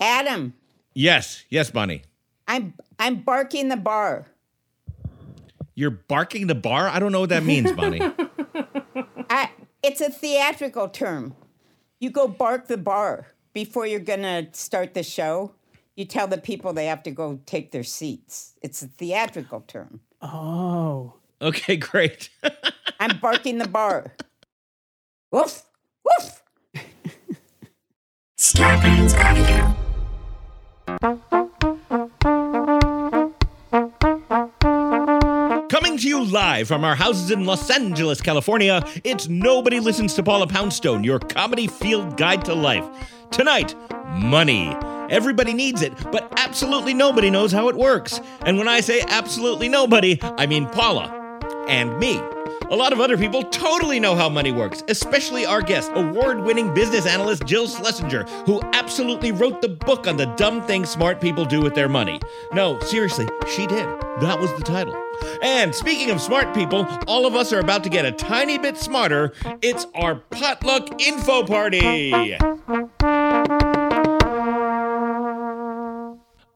Adam. Yes, Bonnie. I'm barking the bar. You're barking the bar? I don't know what that means, Bonnie. It's a theatrical term. You go bark the bar before you're going to start the show. You tell the people they have to go take their seats. It's a theatrical term. Oh. Okay, great. I'm barking the bar. Woof, woof. Scorpions Avenue. Coming to you live from our houses in Los Angeles, California, it's Nobody Listens to Paula Poundstone, your comedy field guide to life. Tonight, money. Everybody needs it, but absolutely nobody knows how it works. And when I say absolutely nobody, I mean Paula and me. A lot of other people totally know how money works, especially our guest, award-winning business analyst Jill Schlesinger, who absolutely wrote the book on the dumb things smart people do with their money. No, seriously, she did. That was the title. And speaking of smart people, all of us are about to get a tiny bit smarter. It's our potluck info party.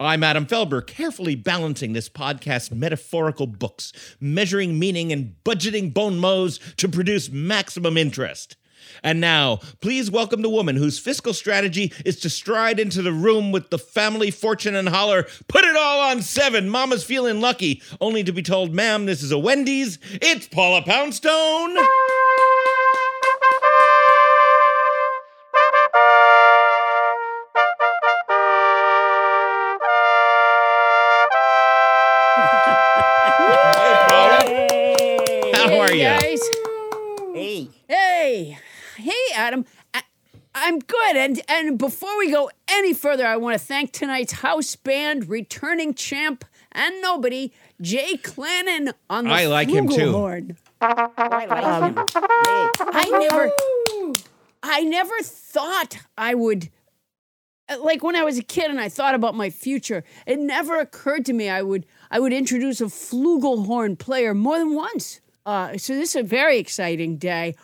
I'm Adam Felber, carefully balancing this podcast's metaphorical books, measuring meaning and budgeting bon mots to produce maximum interest. And now, please welcome the woman whose fiscal strategy is to stride into the room with the family fortune and holler, "Put it all on 7, Mama's feeling lucky," only to be told, "Ma'am, this is a Wendy's." It's Paula Poundstone. Adam, I'm good. And before we go any further, I want to thank tonight's house band, returning champ and nobody, Jay Clanin on the I like him too. Horn. I like him. I never thought I would, like when I was a kid and I thought about my future, it never occurred to me I would introduce a flugelhorn player more than once. So this is a very exciting day.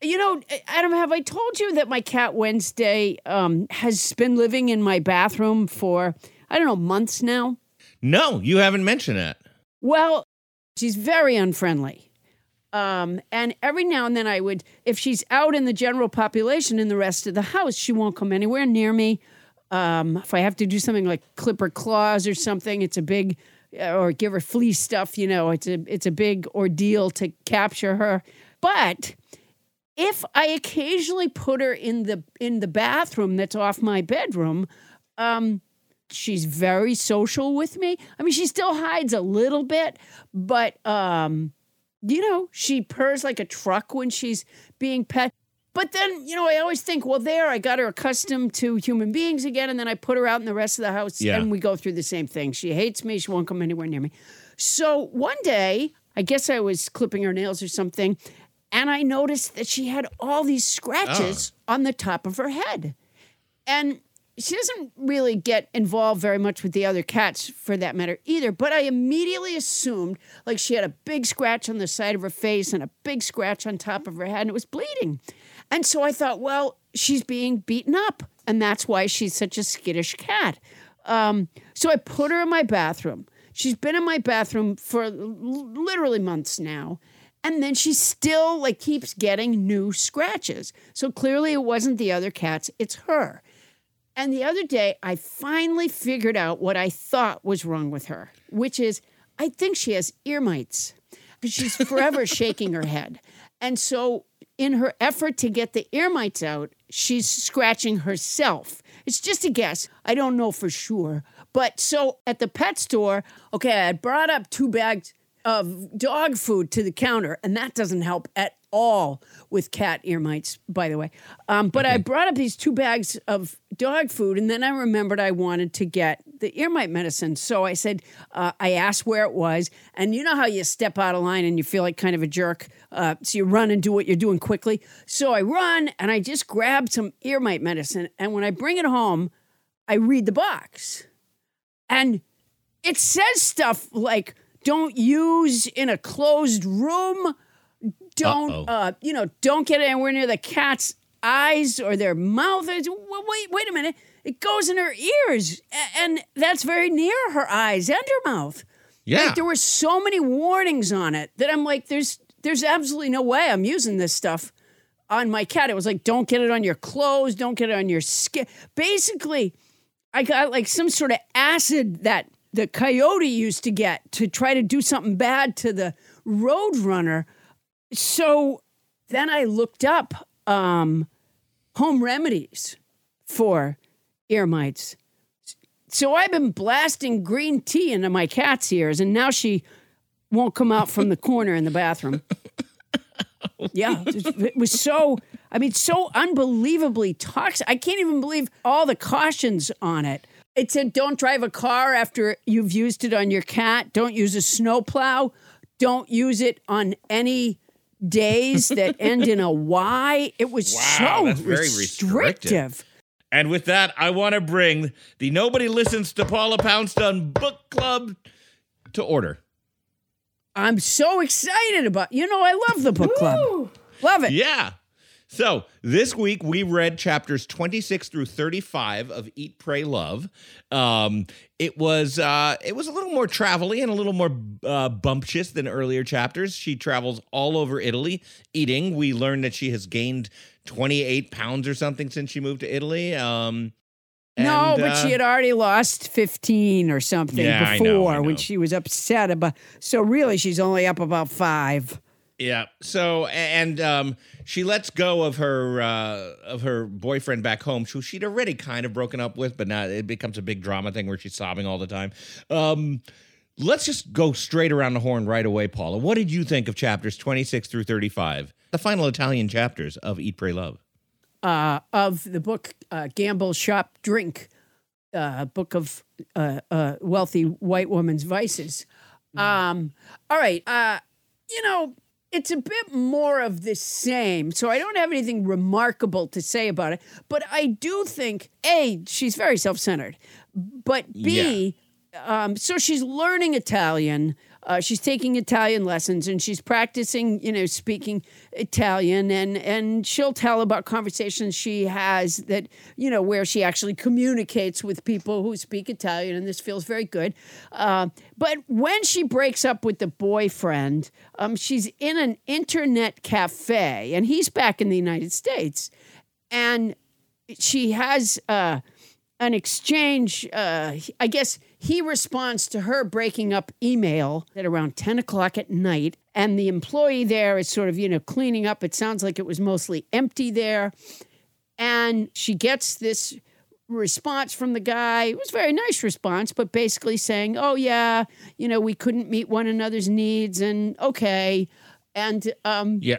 You know, Adam, have I told you that my cat Wednesday has been living in my bathroom for, I don't know, months now? No, you haven't mentioned that. Well, she's very unfriendly. And every now and then I would, if she's out in the general population in the rest of the house, she won't come anywhere near me. If I have to do something like clip her claws or something, it's a big, or give her flea stuff, you know, it's a big ordeal to capture her. But if I occasionally put her in the bathroom that's off my bedroom, she's very social with me. I mean, she still hides a little bit, but, you know, she purrs like a truck when she's being pet. But then, you know, I always think, well, there, I got her accustomed to human beings again, and then I put her out in the rest of the house, and we go through the same thing. She hates me. She won't come anywhere near me. So one day, I guess I was clipping her nails or something, and I noticed that she had all these scratches on the top of her head. And She doesn't really get involved very much with the other cats for that matter either, but I immediately assumed like she had a big scratch on the side of her face and a big scratch on top of her head and it was bleeding. And so I thought, well, she's being beaten up and that's why she's such a skittish cat. So I put her in my bathroom. She's been in my bathroom for literally months now. And then she still like keeps getting new scratches. So clearly it wasn't the other cats, it's her. And the other day, I finally figured out what I thought was wrong with her, which is I think she has ear mites because she's forever shaking her head. And so in her effort to get the ear mites out, she's scratching herself. It's just a guess. I don't know for sure. But so at the pet store, okay, I brought up 2 bags of dog food to the counter, and that doesn't help at all with cat ear mites, by the way. But I brought up these 2 bags of dog food, and then I remembered I wanted to get the ear mite medicine. So I said, I asked where it was, and you know how you step out of line and you feel like kind of a jerk, so you run and do what you're doing quickly. So I run, and I just grab some ear mite medicine, and when I bring it home, I read the box. And it says stuff like, don't use in a closed room, don't, don't get anywhere near the cat's eyes or their mouth. Wait a minute. It goes in her ears, and that's very near her eyes and her mouth. Yeah. Like, there were so many warnings on it that I'm like, there's absolutely no way I'm using this stuff on my cat. It was like, don't get it on your clothes. Don't get it on your skin. Basically, I got like some sort of acid that the coyote used to get to try to do something bad to the roadrunner. So then I looked up home remedies for ear mites. So I've been blasting green tea into my cat's ears, and now she won't come out from the corner in the bathroom. Yeah, it was so unbelievably toxic. I can't even believe all the cautions on it. It said, don't drive a car after you've used it on your cat. Don't use a snowplow. Don't use it on any days that end in a Y. It was that's very restrictive. And with that, I want to bring the Nobody Listens to Paula Poundstone Book Club to order. I'm so excited about, I love the book club. Love it. Yeah. So this week we read chapters 26 through 35 of Eat, Pray, Love. It was a little more travel-y and a little more bumptious than earlier chapters. She travels all over Italy eating. We learned that she has gained 28 pounds or something since she moved to Italy. But she had already lost 15 or something before I know. When she was upset about. So really, she's only up about 5. Yeah. So, and she lets go of her boyfriend back home, who she'd already kind of broken up with, but now it becomes a big drama thing where she's sobbing all the time. Let's just go straight around the horn right away, Paula. What did you think of chapters 26 through 35, the final Italian chapters of Eat, Pray, Love? Of the book Gamble, Shop, Drink, book of wealthy white woman's vices. All right. It's a bit more of the same, so I don't have anything remarkable to say about it. But I do think, A, she's very self-centered. But B, so she's learning Italian. She's taking Italian lessons, and she's practicing, speaking Italian. And she'll tell about conversations she has that, where she actually communicates with people who speak Italian, and this feels very good. But when she breaks up with the boyfriend, she's in an internet cafe, and he's back in the United States. And she has an exchange, I guess. He responds to her breaking up email at around 10 o'clock at night. And the employee there is sort of, cleaning up. It sounds like it was mostly empty there. And she gets this response from the guy. It was a very nice response, but basically saying, oh, yeah, we couldn't meet one another's needs. And okay. And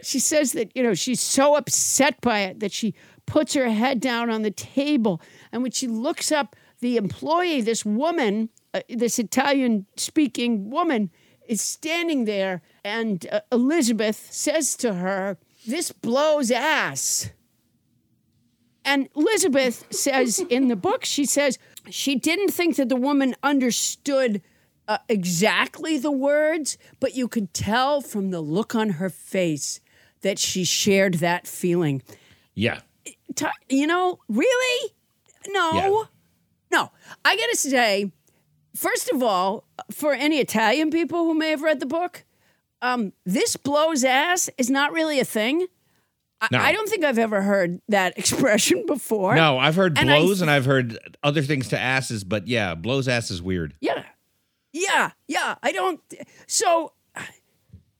she says that, she's so upset by it that she puts her head down on the table. And when she looks up, the employee, this woman, this Italian-speaking woman, is standing there, and Elizabeth says to her, this blows ass. And Elizabeth says in the book, she says she didn't think that the woman understood exactly the words, but you could tell from the look on her face that she shared that feeling. Yeah. You know, really? No. Yeah. No. I got to say, first of all, for any Italian people who may have read the book, this blows ass is not really a thing. No. I don't think I've ever heard that expression before. No, I've heard blows and I've heard other things to asses, but yeah, blows ass is weird. Yeah.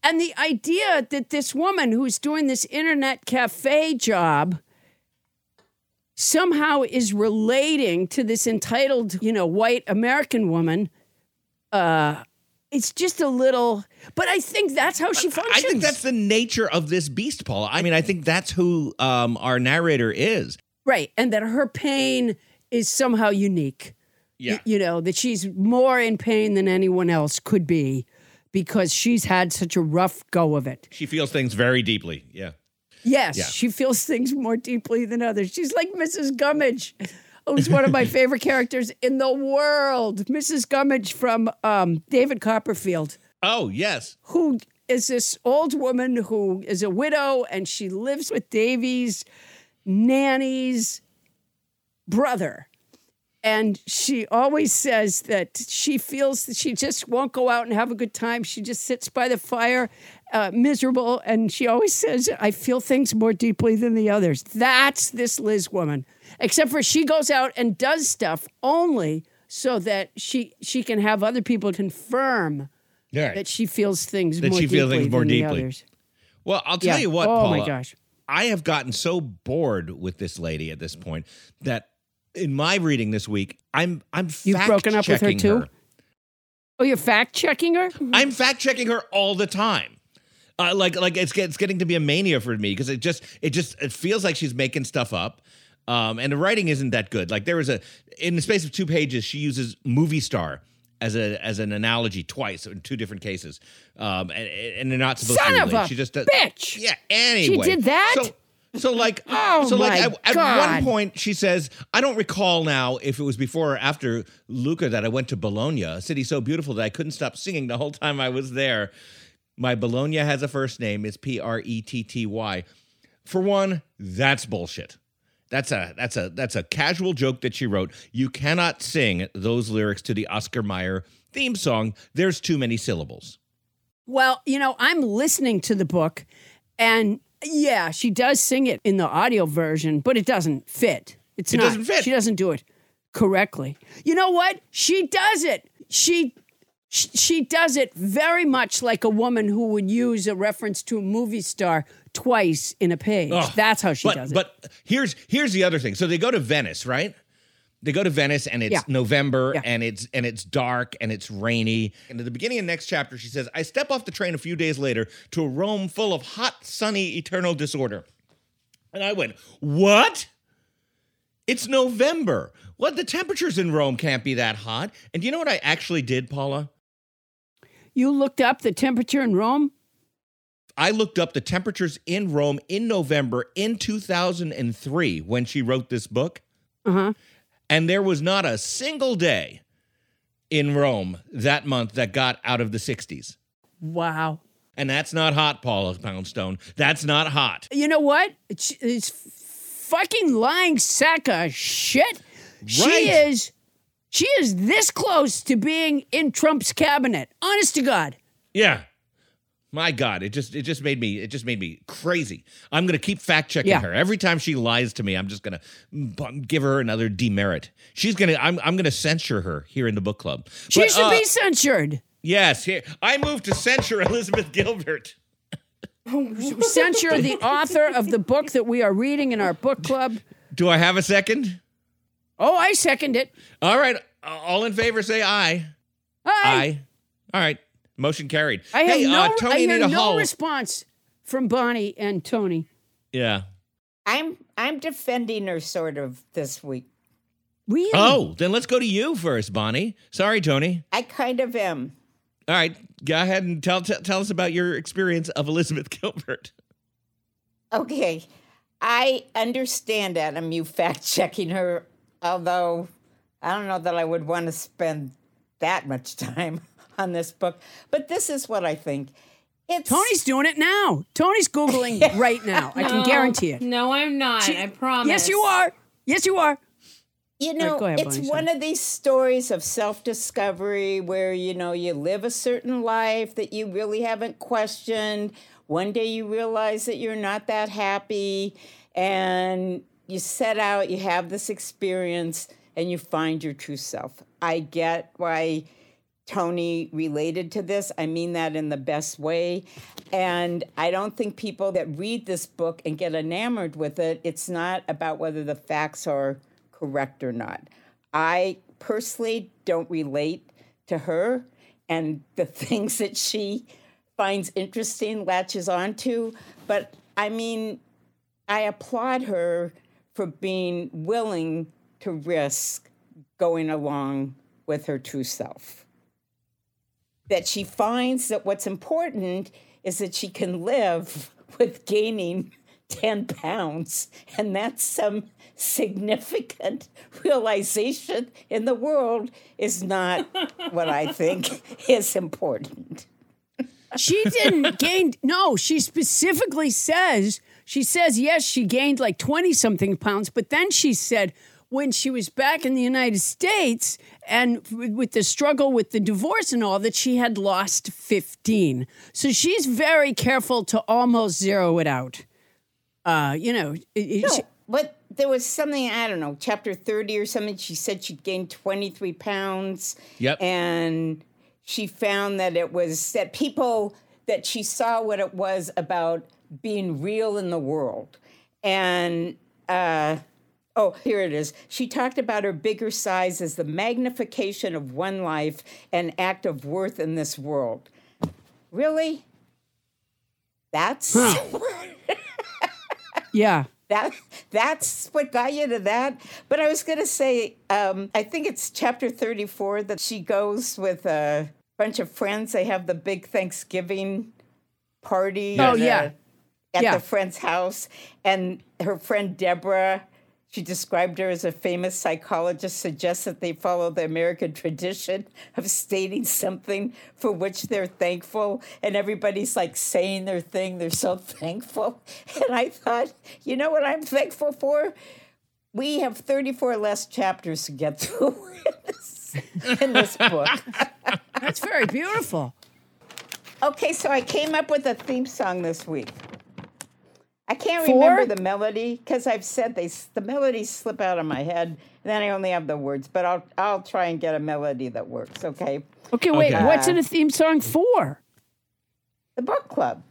And the idea that this woman who's doing this internet cafe job somehow is relating to this entitled, white American woman, it's just a little, but I think that's how she functions. I think that's the nature of this beast, Paula. I mean, I think that's who our narrator is. Right, and that her pain is somehow unique. Yeah. That she's more in pain than anyone else could be because she's had such a rough go of it. She feels things very deeply, yeah. Yes, yeah. She feels things more deeply than others. She's like Mrs. Gummidge. Who's one of my favorite characters in the world, Mrs. Gummidge from David Copperfield. Oh, yes. Who is this old woman who is a widow, and she lives with Davy's nanny's brother. And she always says that she feels that she just won't go out and have a good time. She just sits by the fire, miserable, and she always says, I feel things more deeply than the others. That's this Liz woman. Except for she goes out and does stuff only so that she can have other people confirm that she feels things more deeply than the others. Well, I'll tell you what, Paula. Oh, my gosh. I have gotten so bored with this lady at this point that in my reading this week, I'm fact-checking her. You've broken up with her, too? Oh, you're fact-checking her? I'm fact-checking her all the time. Like it's getting to be a mania for me because it feels like she's making stuff up. And the writing isn't that good. Like in the space of 2 pages, she uses movie star as an analogy twice in 2 different cases. And they're not supposed to relate. She just does, bitch. Yeah. Anyway, she did that. At one point she says, I don't recall now if it was before or after Luca that I went to Bologna, a city so beautiful that I couldn't stop singing the whole time I was there. My Bologna has a first name. It's Pretty. For one, that's bullshit. That's a casual joke that she wrote. You cannot sing those lyrics to the Oscar Mayer theme song. There's too many syllables. Well, I'm listening to the book, and yeah, she does sing it in the audio version, but it doesn't fit. Doesn't fit. She doesn't do it correctly. You know what? She does it. She does it very much like a woman who would use a reference to a movie star twice in a page. Ugh. That's how she does it. But here's the other thing. So they go to Venice, right? They go to Venice, and it's November, and it's dark, and it's rainy. And at the beginning of the next chapter, she says, I step off the train a few days later to a Rome full of hot, sunny, eternal disorder. And I went, what? It's November. Well, the temperatures in Rome can't be that hot. And do you know what I actually did, Paula? You looked up the temperature in Rome? I looked up the temperatures in Rome in November in 2003 when she wrote this book. Uh-huh. And there was not a single day in Rome that month that got out of the 60s. Wow. And that's not hot, Paula Poundstone. That's not hot. You know what? It's fucking lying sack of shit. Right. She is this close to being in Trump's cabinet. Honest to God. Yeah. My God, it just made me crazy. I'm going to keep fact-checking her. Every time she lies to me, I'm just going to give her another demerit. I'm going to censure her here in the book club. She should be censured. Yes, I move to censure Elizabeth Gilbert. Censure the author of the book that we are reading in our book club. Do I have a second? Oh, I second it. All right, all in favor say aye. Aye. All right. Motion carried. I had no response from Bonnie and Tony. Yeah. I'm defending her sort of this week. Really? Oh, then let's go to you first, Bonnie. Sorry, Tony. I kind of am. All right. Go ahead and tell us about your experience of Elizabeth Gilbert. Okay. I understand, Adam, you fact-checking her, although I don't know that I would want to spend that much time on this book. But this is what I think. Tony's doing it now. Tony's Googling right now. No, I can guarantee it. No, I'm not. I promise. Yes, you are. Yes, you are. You know, right, ahead, it's Bonnie, one of these stories of self-discovery where, you know, you live a certain life that you really haven't questioned. One day you realize that you're not that happy and you set out, you have this experience and you find your true self. I get why Tony related to this. I mean that in the best way. And I don't think people that read this book and get enamored with it, it's not about whether the facts are correct or not. I personally don't relate to her, and the things that she finds interesting latches onto. But I mean, I applaud her for being willing to risk going along with her true self. That she finds that what's important is that she can live with gaining 10 pounds, and that's some significant realization in the world is not what I think is important. She didn't gain, no, she specifically says, she says, yes, she gained like 20-something pounds, but then she said when she was back in the United States and with the struggle with the divorce and all, that she had lost 15. So she's very careful to almost zero it out. But there was something, I don't know, chapter 30 or something. She said she'd gained 23 pounds. Yep. And she found that it was that people, that she saw what it was about being real in the world. And, here it is. She talked about her bigger size as the magnification of one life and act of worth in this world. Really? That's... Yeah. That's what got you to that. But I was going to say, I think it's chapter 34 that she goes with a bunch of friends. They have the big Thanksgiving party at the friend's house. And her friend Deborah, she described her as a famous psychologist, suggests that they follow the American tradition of stating something for which they're thankful. And everybody's like saying their thing. They're so thankful. And I thought, you know what I'm thankful for? We have 34 less chapters to get through in this book. That's very beautiful. Okay, so I came up with a theme song this week. I can't remember the melody because I've said the melodies slip out of my head, and then I only have the words. But I'll try and get a melody that works. Okay. Okay. Wait. What's in a theme song for? The book club.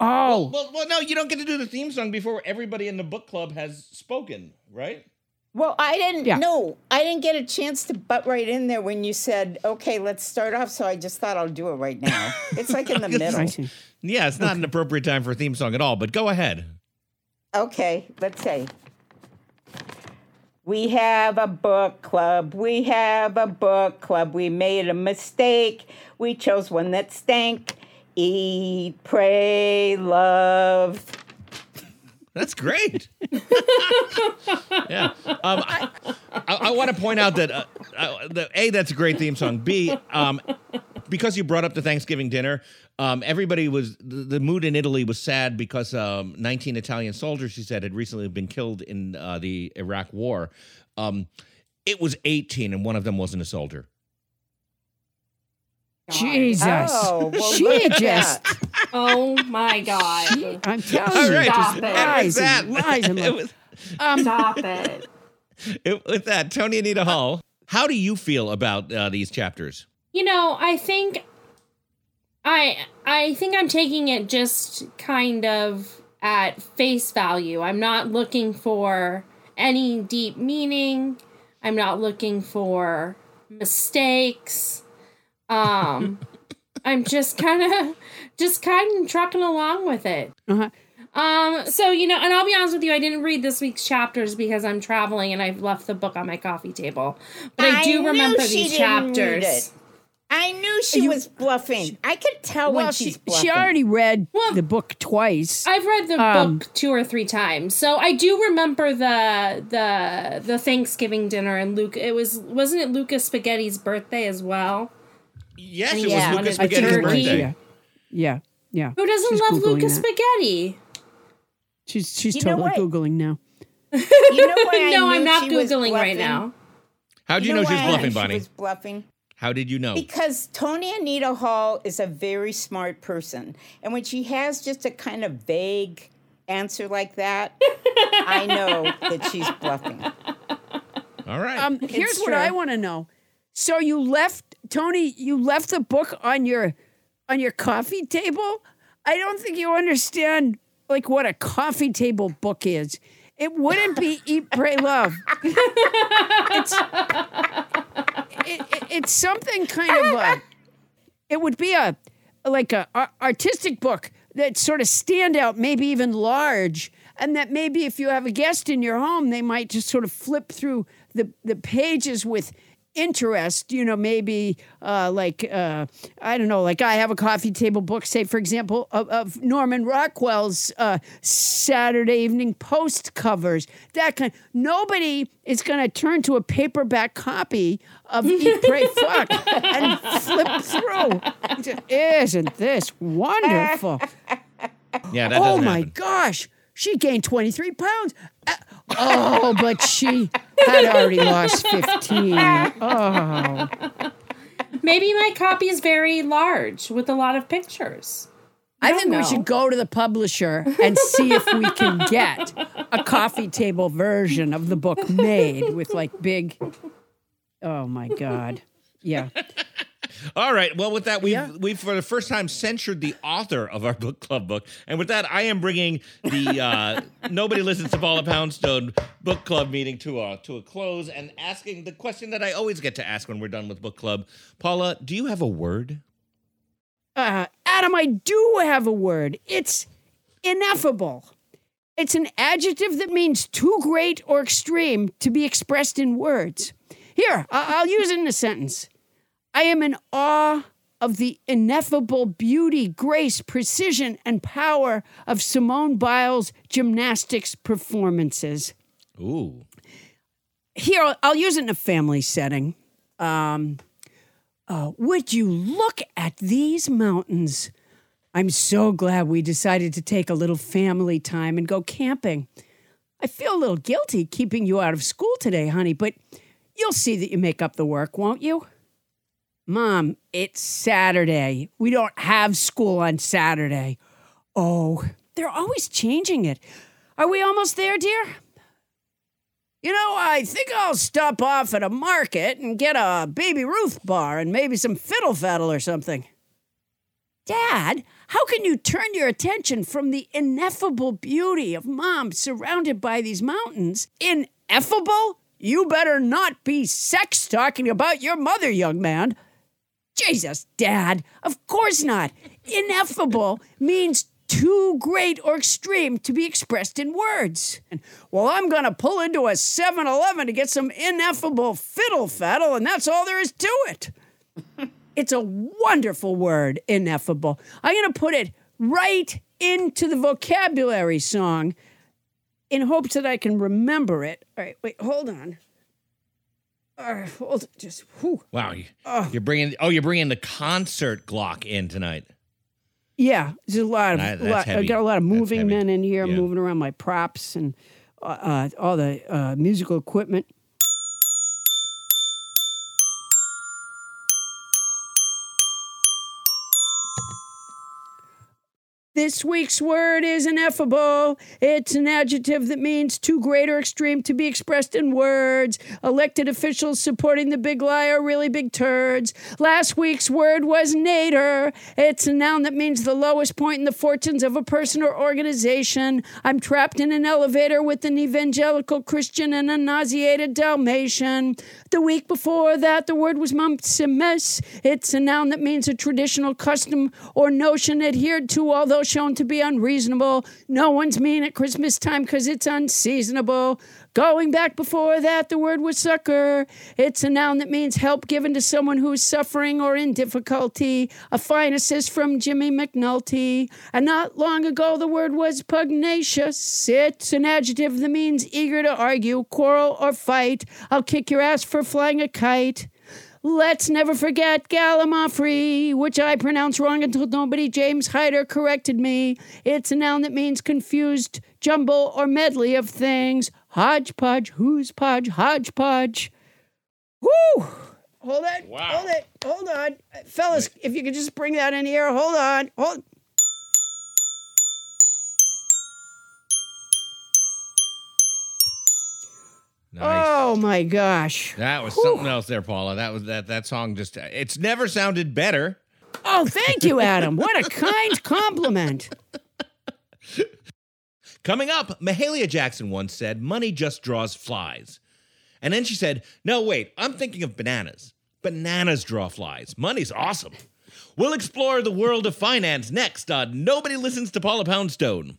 Oh. Well, no, you don't get to do the theme song before everybody in the book club has spoken, right? Well, I didn't. Yeah. No, I didn't get a chance to butt right in there when you said, "Okay, let's start off." So I just thought I'll do it right now. It's like in the middle. Yeah, it's not an appropriate time for a theme song at all, but go ahead. Okay, let's say. We have a book club. We have a book club. We made a mistake. We chose one that stank. Eat, pray, love. That's great. Yeah. I want to point out that, that's a great theme song. B, because you brought up the Thanksgiving dinner, everybody was, the mood in Italy was sad because 19 Italian soldiers, she said, had recently been killed in the Iraq War. It was 18, and one of them wasn't a soldier. God. Jesus. Oh, well, she just. Oh, my God. I'm telling you. Right, stop it. Stop it. With that, Tony Anita Hall, how do you feel about these chapters? You know, I think I'm taking it just kind of at face value. I'm not looking for any deep meaning. I'm not looking for mistakes. I'm just kind of trucking along with it. Uh-huh. So, you know, and I'll be honest with you, I didn't read this week's chapters because I'm traveling and I've left the book on my coffee table. But I do remember these chapters. I knew she was bluffing. I could tell when she's bluffing. She already read the book twice. I've read the book 2 or 3 times. So I do remember the Thanksgiving dinner and Luke. Wasn't it Luca Spaghetti's birthday as well? Yes, it was Luca Spaghetti's birthday. Yeah. Who doesn't love Luca Spaghetti? She's totally Googling now. You know what? No, I'm not Googling right now. How do you know she's bluffing, Bonnie? She was bluffing. How did you know? Because Tony Anita Hall is a very smart person. And when she has just a kind of vague answer like that, I know that she's bluffing. All right. Here's what I want to know. So you left the book on your coffee table? I don't think you understand like what a coffee table book is. It wouldn't be Eat, Pray, Love. It's something kind of it would be a artistic book that sort of stand out, maybe even large, and that maybe if you have a guest in your home, they might just sort of flip through the pages with interest, maybe I don't know, like I have a coffee table book, say, for example, of Norman Rockwell's Saturday Evening Post covers. That kind. Nobody is going to turn to a paperback copy of Eat, Pray, Fuck and flip through. Isn't this wonderful? Yeah, that doesn't happen. Gosh, she gained 23 pounds. But she had already lost 15. Oh. Maybe my copy is very large with a lot of pictures. I think we should go to the publisher and see if we can get a coffee table version of the book made with like big. Oh my God. Yeah. All right. Well, with that, we've for the first time censured the author of our book club book. And with that, I am bringing the Nobody Listens to Paula Poundstone book club meeting to a close and asking the question that I always get to ask when we're done with book club. Paula, do you have a word? Adam, I do have a word. It's ineffable. It's an adjective that means too great or extreme to be expressed in words. Here, I'll use it in a sentence. I am in awe of the ineffable beauty, grace, precision, and power of Simone Biles' gymnastics performances. Ooh. Here, I'll use it in a family setting. Would you look at these mountains? I'm so glad we decided to take a little family time and go camping. I feel a little guilty keeping you out of school today, honey, but you'll see that you make up the work, won't you? Mom, it's Saturday. We don't have school on Saturday. Oh, they're always changing it. Are we almost there, dear? I think I'll stop off at a market and get a Baby Ruth bar and maybe some fiddle faddle or something. Dad, how can you turn your attention from the ineffable beauty of Mom surrounded by these mountains? Ineffable? You better not be sex talking about your mother, young man. Jesus, Dad, of course not. Ineffable means too great or extreme to be expressed in words. And, I'm going to pull into a 7-Eleven to get some ineffable fiddle-faddle, and that's all there is to it. It's a wonderful word, ineffable. I'm going to put it right into the vocabulary song in hopes that I can remember it. All right, wait, hold on. Whew. Wow, you're bringing the concert Glock in tonight. Yeah, there's a lot. I got a lot of moving men in here moving around my props and all the musical equipment. This week's word is ineffable. It's an adjective that means too great or extreme to be expressed in words. Elected officials supporting the big lie are really big turds. Last week's word was nadir. It's a noun that means the lowest point in the fortunes of a person or organization. I'm trapped in an elevator with an evangelical Christian and a nauseated Dalmatian. The week before that, the word was mamsimes. It's a noun that means a traditional custom or notion adhered to, although shown to be unreasonable. No one's mean at Christmas time because it's unseasonable. Going back before that, the word was succor. It's a noun that means help given to someone who is suffering or in difficulty. A fine assist from Jimmy McNulty. And not long ago, the word was pugnacious. It's an adjective that means eager to argue, quarrel, or fight. I'll kick your ass for flying a kite. Let's never forget gallimaufry, which I pronounced wrong until nobody James Hyder corrected me. It's a noun that means confused jumble or medley of things. Hodgepodge, who's podge, hodgepodge. Woo! Hold it, wow. Hold it, hold on. Fellas, if you could just bring that in here, hold on, hold. Nice. Oh my gosh! That was something else there, Paula. That was that song. It's never sounded better. Oh, thank you, Adam. What a kind compliment. Coming up, Mahalia Jackson once said, "Money just draws flies," and then she said, "No, wait, I'm thinking of bananas. Bananas draw flies. Money's awesome." We'll explore the world of finance next on Nobody Listens to Paula Poundstone.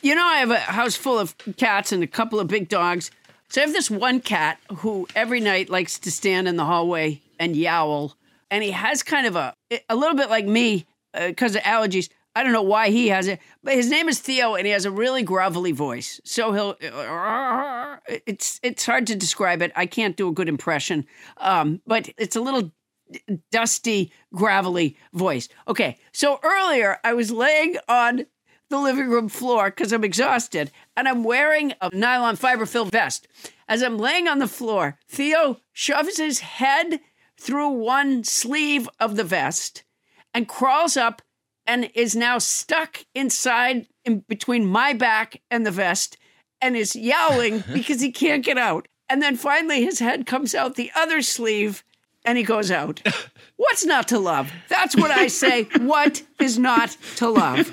You know, I have a house full of cats and a couple of big dogs. So I have this one cat who every night likes to stand in the hallway and yowl. And he has kind of a little bit like me because of allergies. I don't know why he has it, but his name is Theo and he has a really grovelly voice. So it's hard to describe it. I can't do a good impression, but it's a little dusty, gravelly voice. Okay. So earlier I was laying on the living room floor because I'm exhausted and I'm wearing a nylon fiber filled vest. As I'm laying on the floor, Theo shoves his head through one sleeve of the vest and crawls up and is now stuck inside in between my back and the vest and is yowling because he can't get out. And then finally his head comes out the other sleeve and he goes out. What's not to love? That's what I say. What is not to love?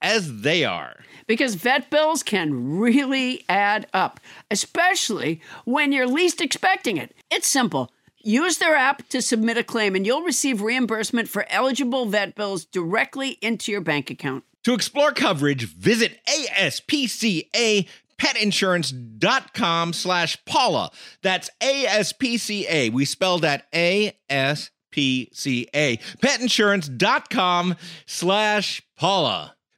as they are. Because vet bills can really add up, especially when you're least expecting it. It's simple. Use their app to submit a claim and you'll receive reimbursement for eligible vet bills directly into your bank account. To explore coverage, visit ASPCAPetInsurance.com/Paula. That's ASPCA. We spell that ASPCA. Petinsurance.com/Paula.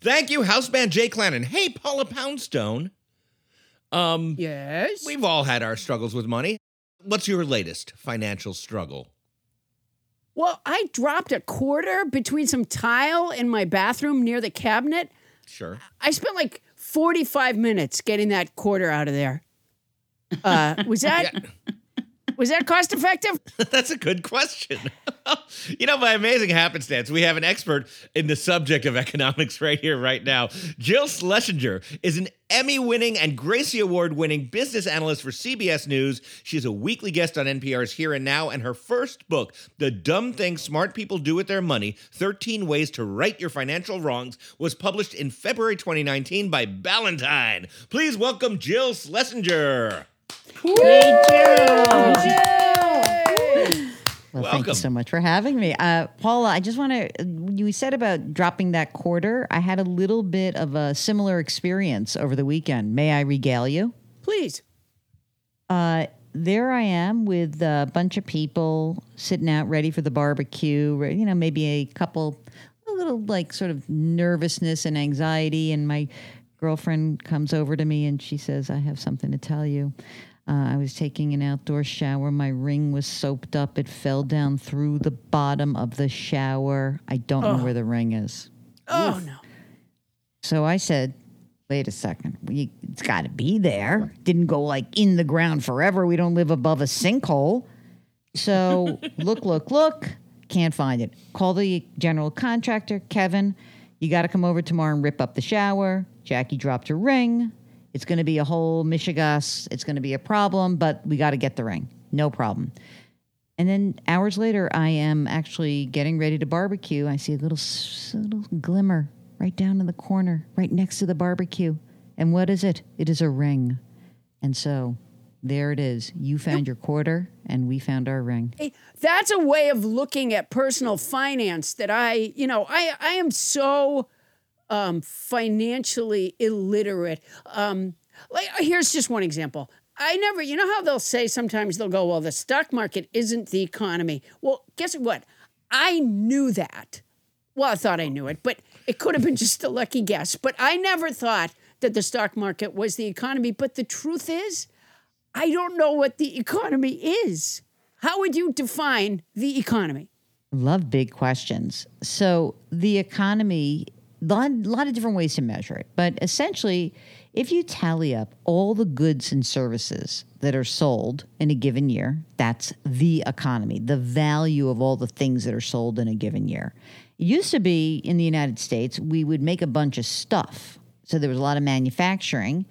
Thank you, house band Jay Clanin. Hey, Paula Poundstone. Yes? We've all had our struggles with money. What's your latest financial struggle? Well, I dropped a quarter between some tile in my bathroom near the cabinet. Sure. I spent like 45 minutes getting that quarter out of there. Was that cost effective? That's a good question. You know, by amazing happenstance, we have an expert in the subject of economics right here, right now. Jill Schlesinger is an Emmy-winning and Gracie Award-winning business analyst for CBS News. She's a weekly guest on NPR's Here and Now, and her first book, The Dumb Things Smart People Do With Their Money, 13 Ways to Right Your Financial Wrongs, was published in February 2019 by Ballantine. Please welcome Jill Schlesinger. Woo! Thank you. Jill. Well, welcome. Thank you so much for having me. Paula, I just want to, you said about dropping that quarter. I had a little bit of a similar experience over the weekend. May I regale you? Please. There I am with a bunch of people sitting out ready for the barbecue, you know, maybe a little like sort of nervousness and anxiety. And my girlfriend comes over to me and she says, "I have something to tell you. I was taking an outdoor shower. My ring was soaped up. It fell down through the bottom of the shower. I don't know where the ring is." Oh, oof. No. So I said, "Wait a second. It's got to be there. Didn't go like in the ground forever. We don't live above a sinkhole." So look. Can't find it. Call the general contractor, Kevin. "You got to come over tomorrow and rip up the shower. Jackie dropped her ring. It's going to be a whole mishigas. It's going to be a problem, but we got to get the ring. No problem." And then hours later, I am actually getting ready to barbecue. I see a little glimmer right down in the corner, right next to the barbecue. And what is it? It is a ring. And so there it is. You found your quarter, and we found our ring. Hey, that's a way of looking at personal finance that I am so financially illiterate. Like, here's just one example. You know how they'll say sometimes they'll go, "Well, the stock market isn't the economy." Well, guess what? I knew that. Well, I thought I knew it, but it could have been just a lucky guess. But I never thought that the stock market was the economy. But the truth is, I don't know what the economy is. How would you define the economy? Love big questions. So the economy, a lot of different ways to measure it. But essentially, if you tally up all the goods and services that are sold in a given year, that's the economy, the value of all the things that are sold in a given year. It used to be in the United States, we would make a bunch of stuff. So there was a lot of manufacturing.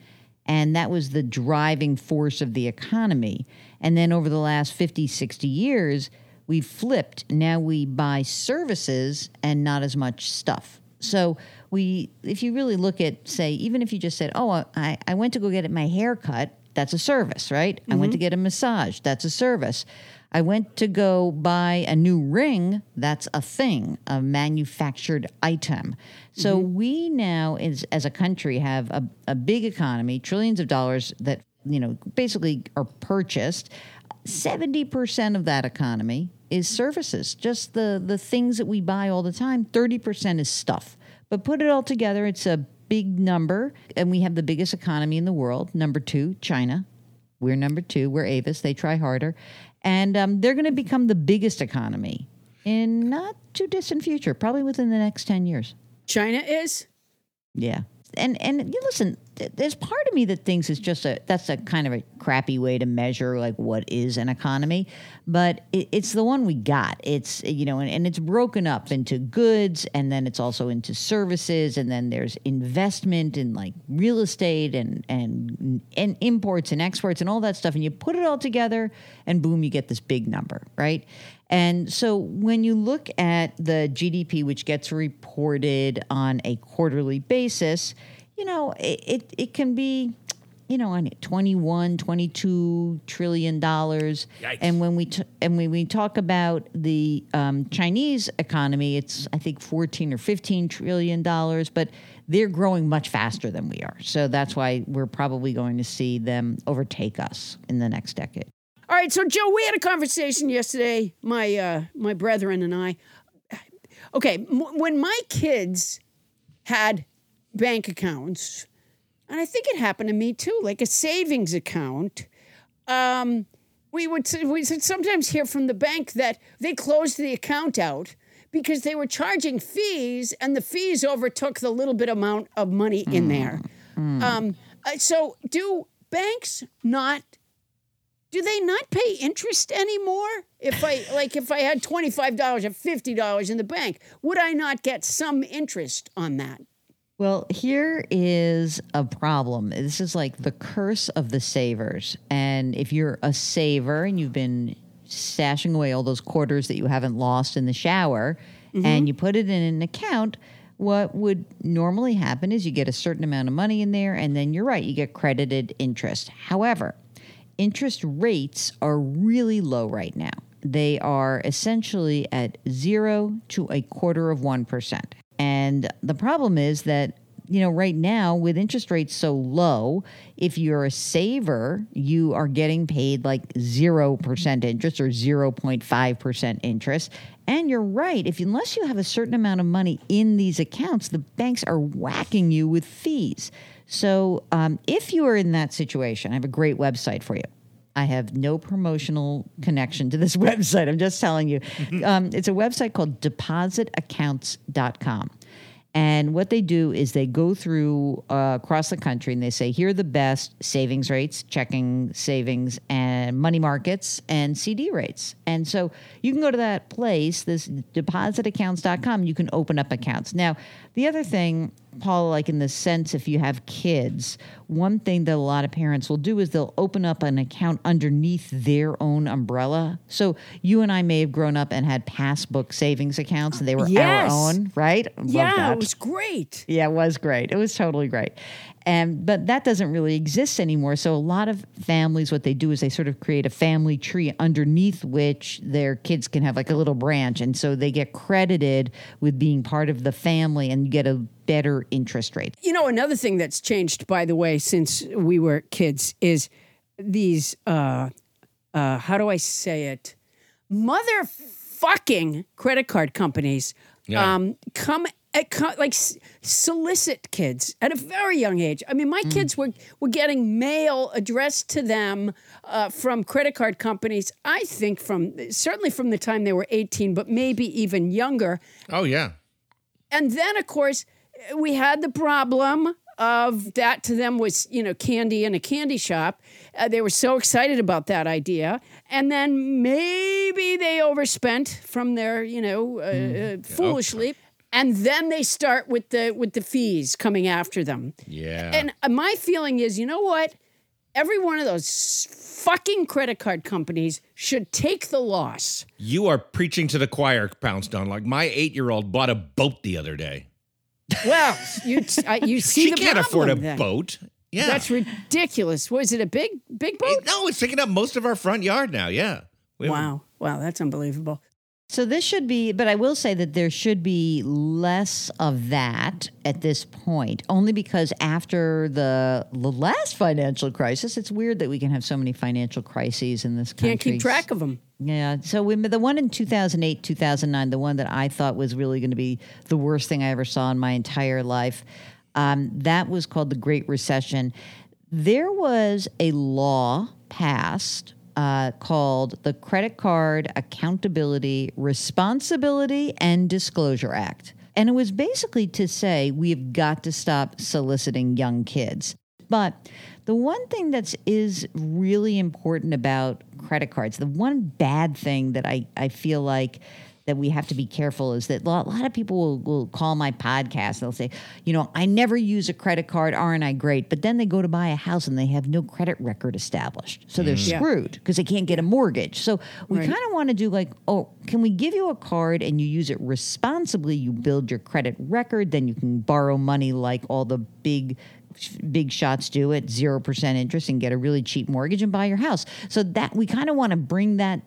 And that was the driving force of the economy. And then over the last 50, 60 years, we've flipped. Now we buy services and not as much stuff. So if you really look at, say, even if you just said, oh, I went to go get my hair cut, that's a service, right? Mm-hmm. I went to get a massage, that's a service. I went to go buy a new ring, that's a thing, a manufactured item. So mm-hmm. we now, as a country, have a big economy, trillions of dollars that, basically are purchased. 70% of that economy is services, just the things that we buy all the time. 30% is stuff. But put it all together, it's a big number, and we have the biggest economy in the world. Number two, China. We're number two. We're Avis. They try harder. And they're going to become the biggest economy in not too distant future, probably within the next 10 years. China is? Yeah. And listen, there's part of me that thinks it's just that's a kind of a crappy way to measure, like, what is an economy. But it's the one we got. It's, and it's broken up into goods, and then it's also into services, and then there's investment in, like, real estate and imports and exports and all that stuff. And you put it all together, and boom, you get this big number, right? And so when you look at the GDP, which gets reported on a quarterly basis, it can be, $21, $22 trillion. Yikes. And when we talk about the Chinese economy, it's, I think, $14 or $15 trillion, but they're growing much faster than we are. So that's why we're probably going to see them overtake us in the next decade. All right, so Joe, we had a conversation yesterday, my brethren and I. Okay, when my kids had bank accounts, and I think it happened to me too, like a savings account, we would sometimes hear from the bank that they closed the account out because they were charging fees, and the fees overtook the little bit amount of money in there. So do banks not... do they not pay interest anymore? If I had $25 or $50 in the bank, would I not get some interest on that? Well, here is a problem. This is like the curse of the savers. And if you're a saver and you've been stashing away all those quarters that you haven't lost in the shower, mm-hmm. and you put it in an account, what would normally happen is you get a certain amount of money in there, and then you're right, you get credited interest. However, interest rates are really low right now. They are essentially at 0 to 0.25%. And the problem is that, right now with interest rates so low, if you're a saver, you are getting paid like 0% interest or 0.5% interest. And you're right. Unless you have a certain amount of money in these accounts, the banks are whacking you with fees. So if you are in that situation, I have a great website for you. I have no promotional connection to this website. I'm just telling you. It's a website called depositaccounts.com. And what they do is they go through across the country, and they say, here are the best savings rates, checking savings and money markets and CD rates. And so you can go to that place, this depositaccounts.com, you can open up accounts. Now, the other thing, Paula, like in the sense if you have kids, one thing that a lot of parents will do is they'll open up an account underneath their own umbrella. So you and I may have grown up and had passbook savings accounts, and they were our own, right? Love that. It was great. Yeah, it was great. It was totally great. But that doesn't really exist anymore. So a lot of families, what they do is they sort of create a family tree underneath which their kids can have like a little branch. And so they get credited with being part of the family and get a better interest rate. Another thing that's changed, by the way, since we were kids is these, how do I say it? Motherfucking credit card companies solicit kids at a very young age. I mean, my kids were getting mail addressed to them from credit card companies, I think certainly from the time they were 18, but maybe even younger. Oh, yeah. And then, of course, we had the problem of that to them was, candy in a candy shop. They were so excited about that idea. And then maybe they overspent from their, foolishly. And then they start with the fees coming after them. Yeah. And my feeling is, you know what? Every one of those fucking credit card companies should take the loss. You are preaching to the choir, Poundstone. Like my 8-year-old bought a boat the other day. Well, you see the problem. She can't afford a boat. Yeah. That's ridiculous. Was it a big boat? No, it's taking up most of our front yard now. Yeah. Wow, that's unbelievable. So this should be, but I will say that there should be less of that at this point, only because after the last financial crisis, it's weird that we can have so many financial crises in this country. Can't keep track of them. Yeah. So the one in 2008, 2009, the one that I thought was really going to be the worst thing I ever saw in my entire life, that was called the Great Recession. There was a law passed called the Credit Card Accountability, Responsibility, and Disclosure Act. And it was basically to say we've got to stop soliciting young kids. But the one thing that is really important about credit cards, the one bad thing that I feel like that we have to be careful is that a lot of people will call my podcast. They'll say, I never use a credit card. Aren't I great? But then they go to buy a house and they have no credit record established. So they're screwed because they can't get a mortgage. So we kind of want to do like, oh, can we give you a card and you use it responsibly? You build your credit record. Then you can borrow money like all the big shots do at 0% interest and get a really cheap mortgage and buy your house. So that we kind of want to bring that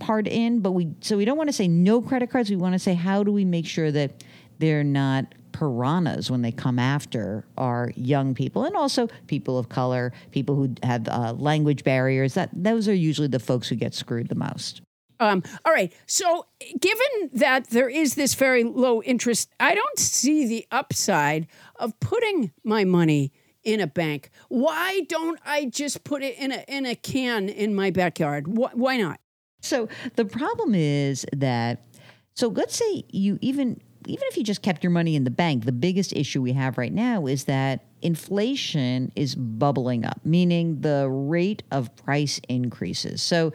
part in, but we don't want to say no credit cards. We want to say, how do we make sure that they're not piranhas when they come after our young people and also people of color, people who have language barriers. Those are usually the folks who get screwed the most. All right. So given that there is this very low interest, I don't see the upside of putting my money in a bank. Why don't I just put it in a can in my backyard? Why not? So the problem is that, so let's say you even if you just kept your money in the bank, the biggest issue we have right now is that inflation is bubbling up, meaning the rate of price increases. So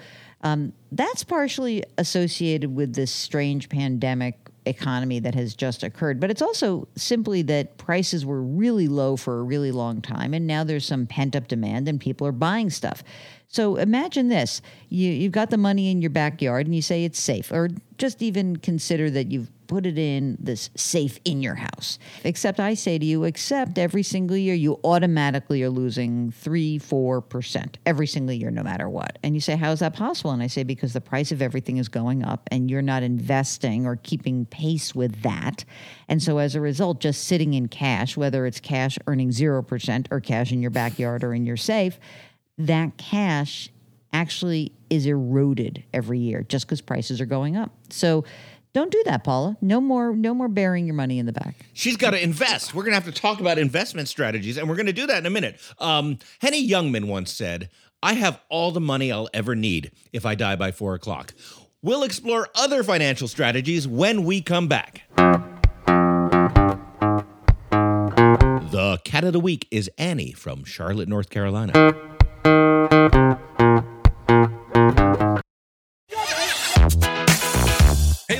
that's partially associated with this strange pandemic economy that has just occurred. But it's also simply that prices were really low for a really long time, and now there's some pent-up demand and people are buying stuff. So imagine this. You've got the money in your backyard and you say it's safe, or just even consider that you've put it in this safe in your house. Except I say to you, except every single year you automatically are losing 3-4% every single year, no matter what. And you say, how is that possible? And I say, because the price of everything is going up and you're not investing or keeping pace with that. And so as a result, just sitting in cash, whether it's cash earning 0% or cash in your backyard or in your safe, that cash actually is eroded every year just because prices are going up. So don't do that, Paula. No more burying your money in the back. She's got to invest. We're going to have to talk about investment strategies, and we're going to do that in a minute. Henny Youngman once said, I have all the money I'll ever need if I die by 4 o'clock. We'll explore other financial strategies when we come back. The cat of the week is Annie from Charlotte, North Carolina. Hey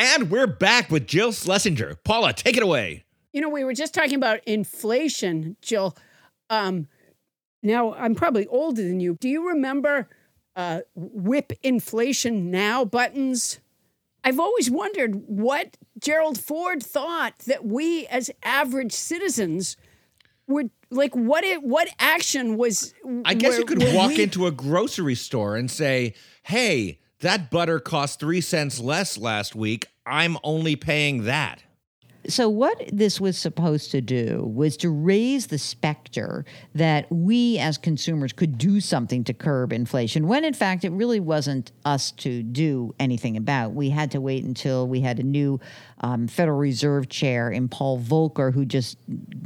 And we're back with Jill Schlesinger. Paula, take it away. We were just talking about inflation, Jill. Now, I'm probably older than you. Do you remember whip inflation now buttons? I've always wondered what Gerald Ford thought that we as average citizens would, like, what action was... I guess you could walk into a grocery store and say, hey, that butter cost 3 cents less last week. I'm only paying that. So what this was supposed to do was to raise the specter that we as consumers could do something to curb inflation, when in fact it really wasn't us to do anything about. We had to wait until we had a new Federal Reserve Chair in Paul Volcker, who just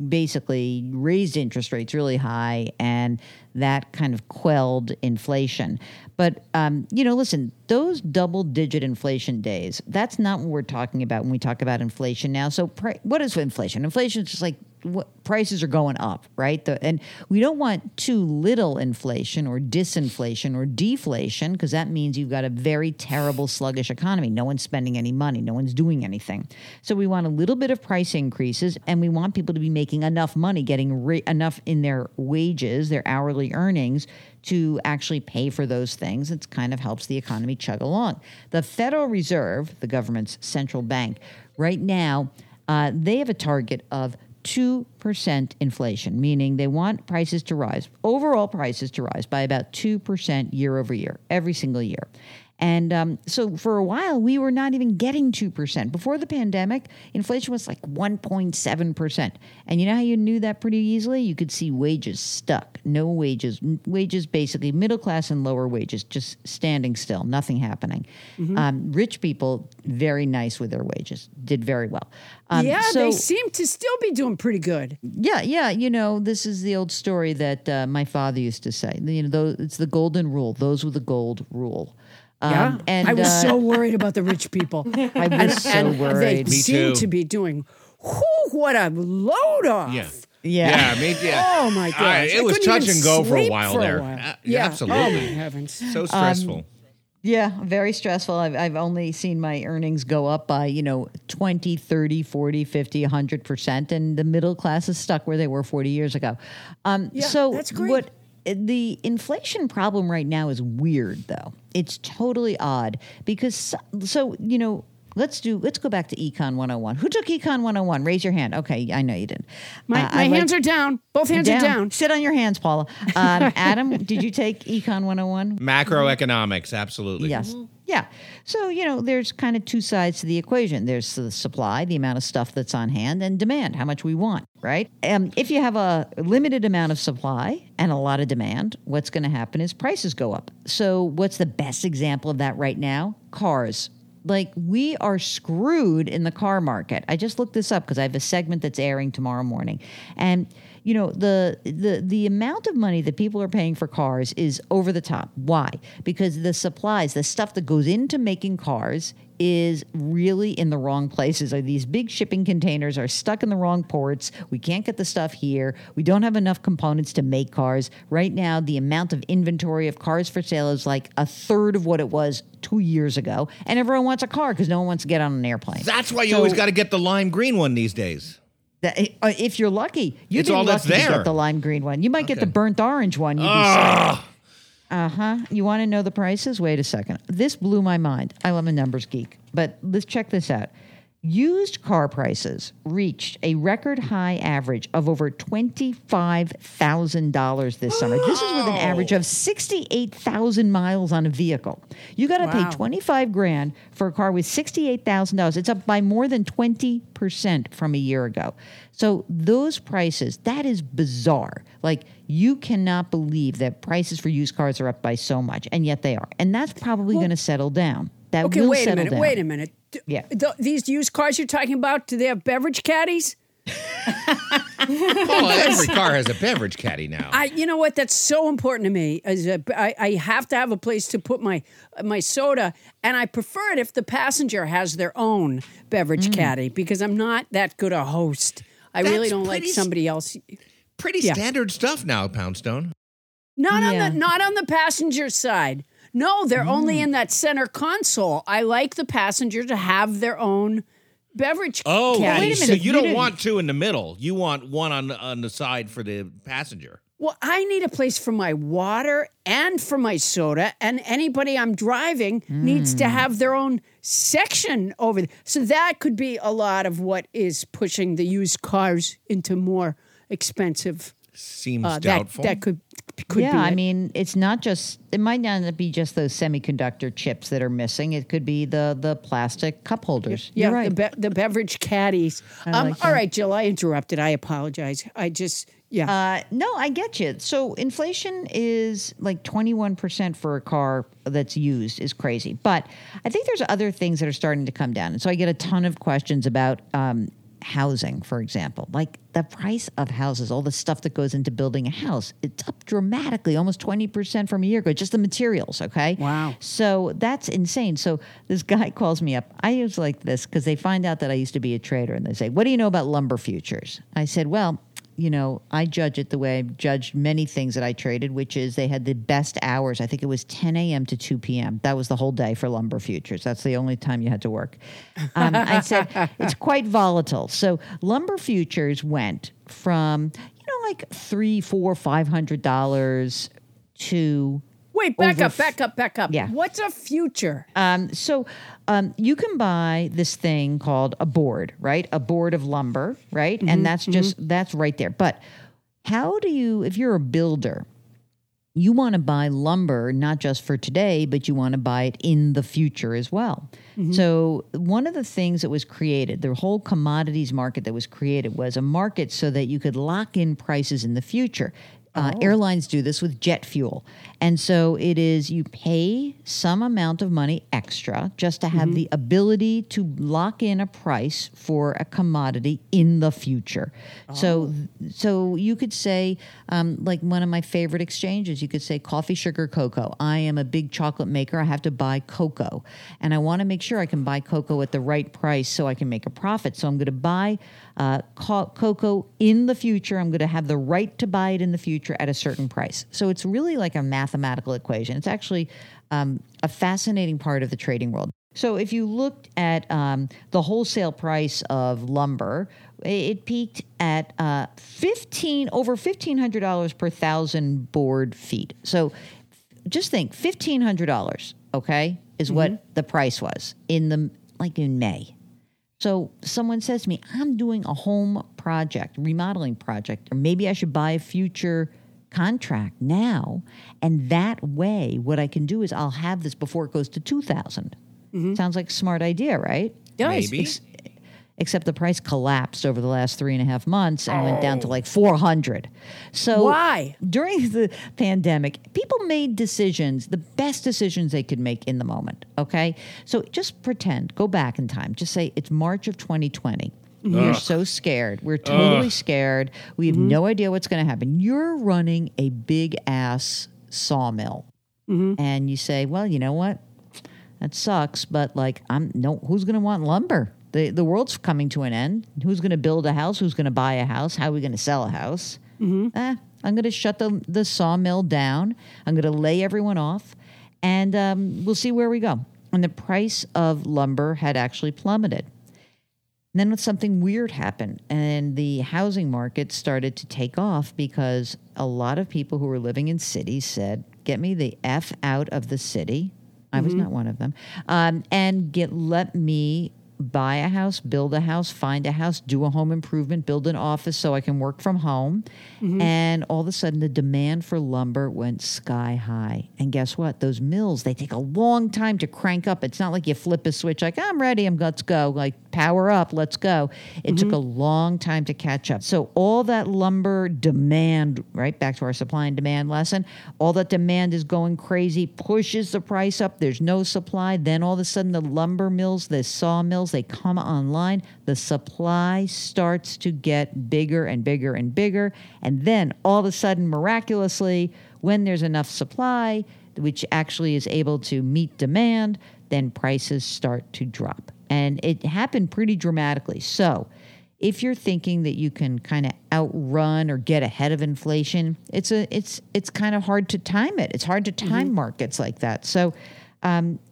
basically raised interest rates really high, and that kind of quelled inflation. But, listen, those double-digit inflation days, that's not what we're talking about when we talk about inflation now. So what is inflation? Inflation is just like prices are going up, right? And we don't want too little inflation or disinflation or deflation, because that means you've got a very terrible, sluggish economy. No one's spending any money. No one's doing anything. So we want a little bit of price increases, and we want people to be making enough money, getting enough in their wages, their hourly earnings, to actually pay for those things. It kind of helps the economy chug along. The Federal Reserve, the government's central bank, right now, they have a target of 2% inflation, meaning they want prices to rise, overall prices to rise by about 2% year over year, every single year. And so for a while, we were not even getting 2%. Before the pandemic, inflation was like 1.7%. And you know how you knew that pretty easily? You could see wages stuck, no wages, wages basically middle class and lower wages, just standing still, nothing happening. Mm-hmm. Rich people, very nice with their wages, did very well. They seem to still be doing pretty good. Yeah. This is the old story that my father used to say. It's the golden rule. Those were the gold rule. I was so worried about the rich people. I was worried. They seem to be doing, what a load off. Yeah, me too. Oh, my gosh. It was touch and go for a while there. Yeah, absolutely. Oh, my heavens. So stressful. Yeah, very stressful. I've only seen my earnings go up by, 20, 30, 40, 50, 100%. And the middle class is stuck where they were 40 years ago. So that's great. The inflation problem right now is weird, though. It's totally odd because, let's go back to Econ 101. Who took Econ 101? Raise your hand. Okay, I know you did. My hands are down. Both hands are down. Sit on your hands, Paula. Adam, did you take Econ 101? Macroeconomics, absolutely. Yes. Mm-hmm. Yeah. So, there's kind of two sides to the equation. There's the supply, the amount of stuff that's on hand, and demand, how much we want, right? If you have a limited amount of supply and a lot of demand, what's going to happen is prices go up. So what's the best example of that right now? Cars. Like, we are screwed in the car market. I just looked this up because I have a segment that's airing tomorrow morning. And, the amount of money that people are paying for cars is over the top. Why? Because the supplies, the stuff that goes into making cars is really in the wrong places. These big shipping containers are stuck in the wrong ports. We can't get the stuff here. We don't have enough components to make cars. Right now, the amount of inventory of cars for sale is like a third of what it was 2 years ago. And everyone wants a car because no one wants to get on an airplane. That's why you always got to get the lime green one these days. If you're lucky, you'd be lucky to get the lime green one. You might get the burnt orange one. You'd be sick. You want to know the prices? Wait a second. This blew my mind. I am a numbers geek, but let's check this out. Used car prices reached a record high average of over $25,000 this summer. This is with an average of 68,000 miles on a vehicle. You got to pay $25,000 for a car with $68,000. It's up by more than 20% from a year ago. So those prices, that is bizarre. Like, you cannot believe that prices for used cars are up by so much, and yet they are. And that's probably going to settle down. That will settle down. Wait a minute. Yeah. These used cars you're talking about, do they have beverage caddies? Paula, every car has a beverage caddy now. You know what? That's so important to me. I have to have a place to put my soda, and I prefer it if the passenger has their own beverage caddy, because I'm not that good a host. That's really don't like somebody else. Pretty standard stuff now, Poundstone. Not on the passenger side. No, they're only in that center console. I like the passenger to have their own beverage caddy. Wait a minute. So you don't want two in the middle. You want one on the side for the passenger. well, I need a place for my water and for my soda, and anybody I'm driving needs to have their own section over there. So that could be a lot of what is pushing the used cars into more expensive. Seems doubtful. That could be. Yeah, I mean, it's not just, it might not be just those semiconductor chips that are missing. It could be the plastic cup holders. Yeah, you're right. The beverage caddies. All right, Jill, I interrupted. I apologize. No, I get you. So inflation is like 21% for a car that's used is crazy. But I think there's other things that are starting to come down. And so I get a ton of questions about housing, for example. Like the price of houses, all the stuff that goes into building a house, it's up dramatically, almost 20% from a year ago, just the materials, okay? Wow. So that's insane. So this guy calls me up. I use like this because they find out that I used to be a trader and they say, what do you know about lumber futures? I said, well, you know, I judge it the way I've judged many things that I traded, which is they had the best hours. I think it was 10 a.m. to 2 p.m. That was the whole day for lumber futures. That's the only time you had to work. I said, it's quite volatile. So lumber futures went from, you know, like $300, $400, $500 to... Wait, back up. Yeah. What's a future? So you can buy this thing called a board, right? A board of lumber, right? Mm-hmm, and that's just, that's right there. But how do you, if you're a builder, you want to buy lumber, not just for today, but you want to buy it in the future as well. Mm-hmm. So one of the things that was created, the whole commodities market that was created was a market so that you could lock in prices in the future. Airlines do this with jet fuel. And so it is you pay some amount of money extra just to have the ability to lock in a price for a commodity in the future. Oh. So you could say, like one of my favorite exchanges, you could say coffee, sugar, cocoa. I am a big chocolate maker. I have to buy cocoa. And I want to make sure I can buy cocoa at the right price so I can make a profit. So I'm going to buy cocoa in the future. I'm going to have the right to buy it in the future at a certain price. So it's really like a mathematical equation. It's actually a fascinating part of the trading world. So if you looked at the wholesale price of lumber, it peaked at over $1,500 per 1,000 board feet. So just think, $1,500, okay, is what the price was in May. So someone says to me, I'm doing a home project, remodeling project, or maybe I should buy a future contract now. And that way, what I can do is I'll have this before it goes to 2,000. Mm-hmm. Sounds like a smart idea, right? Does. Maybe. Except the price collapsed over the last 3.5 months and went down to like 400. So why? During the pandemic, people made decisions, the best decisions they could make in the moment, okay? So just pretend, go back in time. Just say it's March of 2020. You're so scared. We're totally scared. We have no idea what's going to happen. You're running a big-ass sawmill. Mm-hmm. And you say, well, you know what? That sucks, but like, who's going to want lumber? The world's coming to an end. Who's going to build a house? Who's going to buy a house? How are we going to sell a house? Mm-hmm. I'm going to shut the sawmill down. I'm going to lay everyone off, and we'll see where we go. And the price of lumber had actually plummeted. And then something weird happened, and the housing market started to take off because a lot of people who were living in cities said, get me the F out of the city. I was not one of them. And let me... buy a house, build a house, find a house, do a home improvement, build an office so I can work from home. Mm-hmm. And all of a sudden, the demand for lumber went sky high. And guess what? Those mills, they take a long time to crank up. It's not like you flip a switch like, I'm ready, let's go. Like, power up, let's go. It took a long time to catch up. So all that lumber demand, right, back to our supply and demand lesson, all that demand is going crazy, pushes the price up. There's no supply. Then all of a sudden, the lumber mills, the sawmills, they come online, the supply starts to get bigger and bigger and bigger. And then all of a sudden, miraculously, when there's enough supply, which actually is able to meet demand, then prices start to drop. And it happened pretty dramatically. So if you're thinking that you can kind of outrun or get ahead of inflation, it's kind of hard to time it. It's hard to time markets like that. So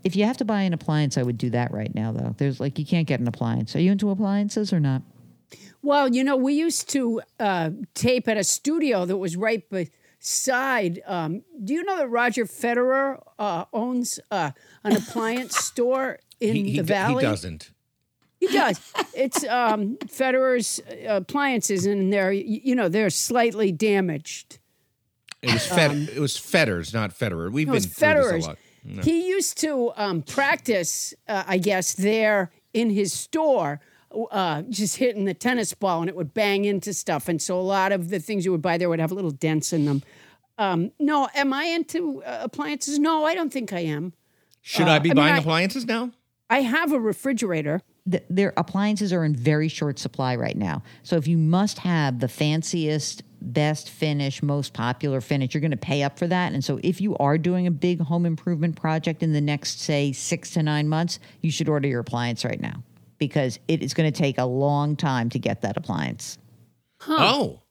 if you have to buy an appliance, I would do that right now, though. There's you can't get an appliance. Are you into appliances or not? Well, you know, we used to tape at a studio that was right side, do you know that Roger Federer owns an appliance store in the Valley? He doesn't. He does. It's Federer's appliances, and they're, you know, they're slightly damaged. It was Fedders, not Federer. We've been through this a lot. No. He used to practice, I guess, there in his store, just hitting the tennis ball, and it would bang into stuff. And so a lot of the things you would buy there would have little dents in them. No, am I into appliances? No, I don't think I am. Should I be buying appliances now? I have a refrigerator. Their appliances are in very short supply right now. So if you must have the fanciest, best finish, most popular finish, you're going to pay up for that. And so if you are doing a big home improvement project in the next, say, 6 to 9 months, you should order your appliance right now, because it is going to take a long time to get that appliance. Huh. Oh,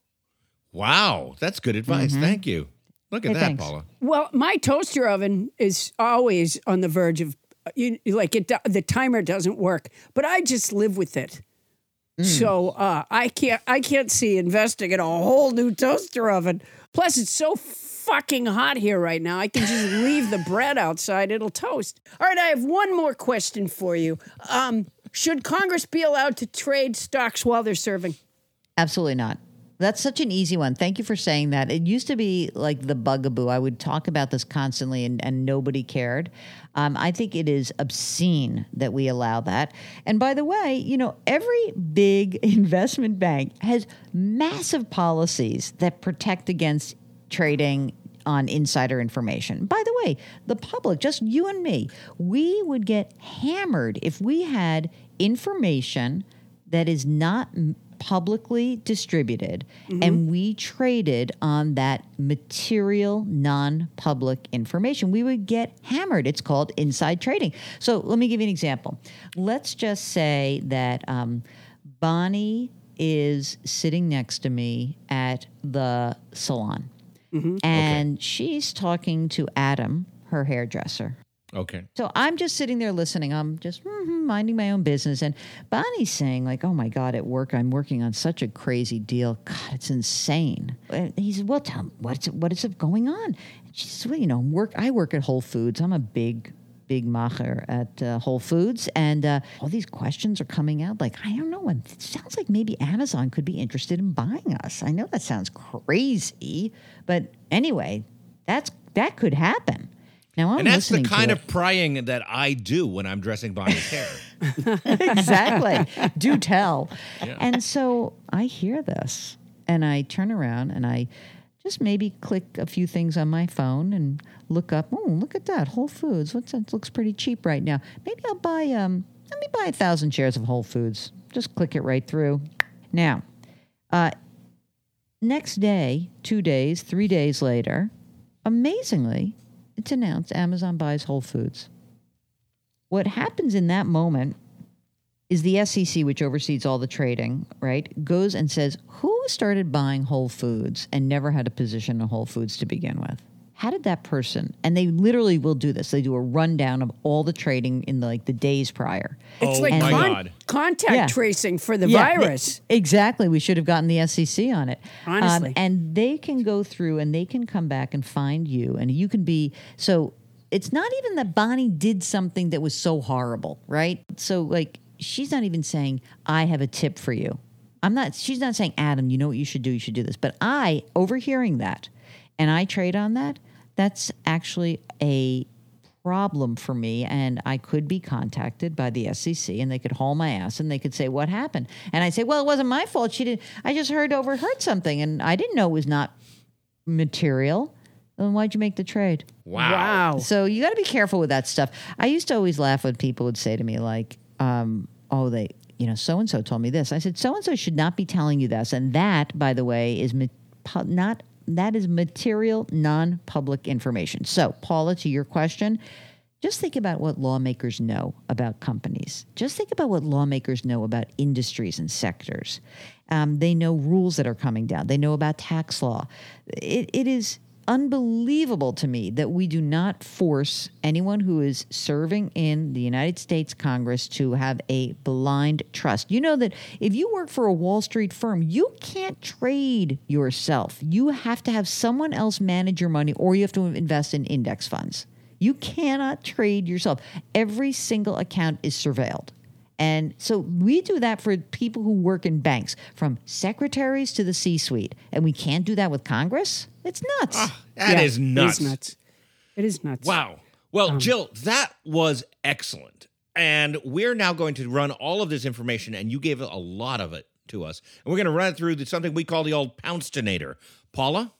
wow. That's good advice. Mm-hmm. Thank you. Look at that, thanks, Paula. Well, my toaster oven is always on the verge of, like, it, the timer doesn't work, but I just live with it. So I can't see investing in a whole new toaster oven. Plus, it's so fucking hot here right now. I can just leave the bread outside. It'll toast. All right, I have one more question for you. Should Congress be allowed to trade stocks while they're serving? Absolutely not. That's such an easy one. Thank you for saying that. It used to be like the bugaboo. I would talk about this constantly, and nobody cared. I think it is obscene that we allow that. And by the way, you know, every big investment bank has massive policies that protect against trading on insider information. By the way, the public, just you and me, we would get hammered if we had information that is not publicly distributed, mm-hmm. and we traded on that material, non-public information. We would get hammered. It's called inside trading. So let me give you an example. Let's just say that Bonnie is sitting next to me at the salon, mm-hmm. and okay. she's talking to Adam, her hairdresser. Okay. So I'm just sitting there listening. I'm just minding my own business. And Bonnie's saying, like, oh, my God, at work, I'm working on such a crazy deal. God, it's insane. And he said, well, tell me, what is going on? And she says, well, you know, I work at Whole Foods. I'm a big macher at Whole Foods. And all these questions are coming out. Like, I don't know. It sounds like maybe Amazon could be interested in buying us. I know that sounds crazy. But anyway, that could happen. And that's the kind of prying that I do when I'm dressing Bonnie's hair. Exactly. Do tell. Yeah. And so I hear this, and I turn around, and I just maybe click a few things on my phone and look up. Oh, look at that, Whole Foods. What's that? Looks pretty cheap right now. Maybe I'll buy. Let me buy 1,000 shares of Whole Foods. Just click it right through. Now, next day, 2 days, 3 days later, amazingly, it's announced Amazon buys Whole Foods. What happens in that moment is the SEC, which oversees all the trading, right, goes and says, who started buying Whole Foods and never had a position in Whole Foods to begin with? How did that person? And they literally will do this. They do a rundown of all the trading in the days prior. It's like contact tracing for the virus. Exactly. We should have gotten the SEC on it. Honestly. And they can go through and they can come back and find you. And you can be so it's not even that Bonnie did something that was so horrible, right? So like she's not even saying, I have a tip for you. She's not saying, Adam, you know what you should do? You should do this. But I, overhearing that, and I trade on that. That's actually a problem for me, and I could be contacted by the SEC, and they could haul my ass, and they could say, what happened? And I say, well, it wasn't my fault. I just overheard something, and I didn't know it was not material. Then why'd you make the trade? Wow. So you got to be careful with that stuff. I used to always laugh when people would say to me, like, so-and-so told me this. I said, so-and-so should not be telling you this, and that, by the way, is not... That is material, non-public information. So, Paula, to your question, just think about what lawmakers know about companies. Just think about what lawmakers know about industries and sectors. They know rules that are coming down. They know about tax law. It is unbelievable to me that we do not force anyone who is serving in the United States Congress to have a blind trust. You know that if you work for a Wall Street firm, you can't trade yourself. You have to have someone else manage your money, or you have to invest in index funds. You cannot trade yourself. Every single account is surveilled. And so we do that for people who work in banks, from secretaries to the C-suite. And we can't do that with Congress? It's nuts. Is nuts. It is nuts. It is nuts. Wow. Well, Jill, that was excellent. And we're now going to run all of this information, and you gave a lot of it to us. And we're going to run it through something we call the old Poundstonator. Paula?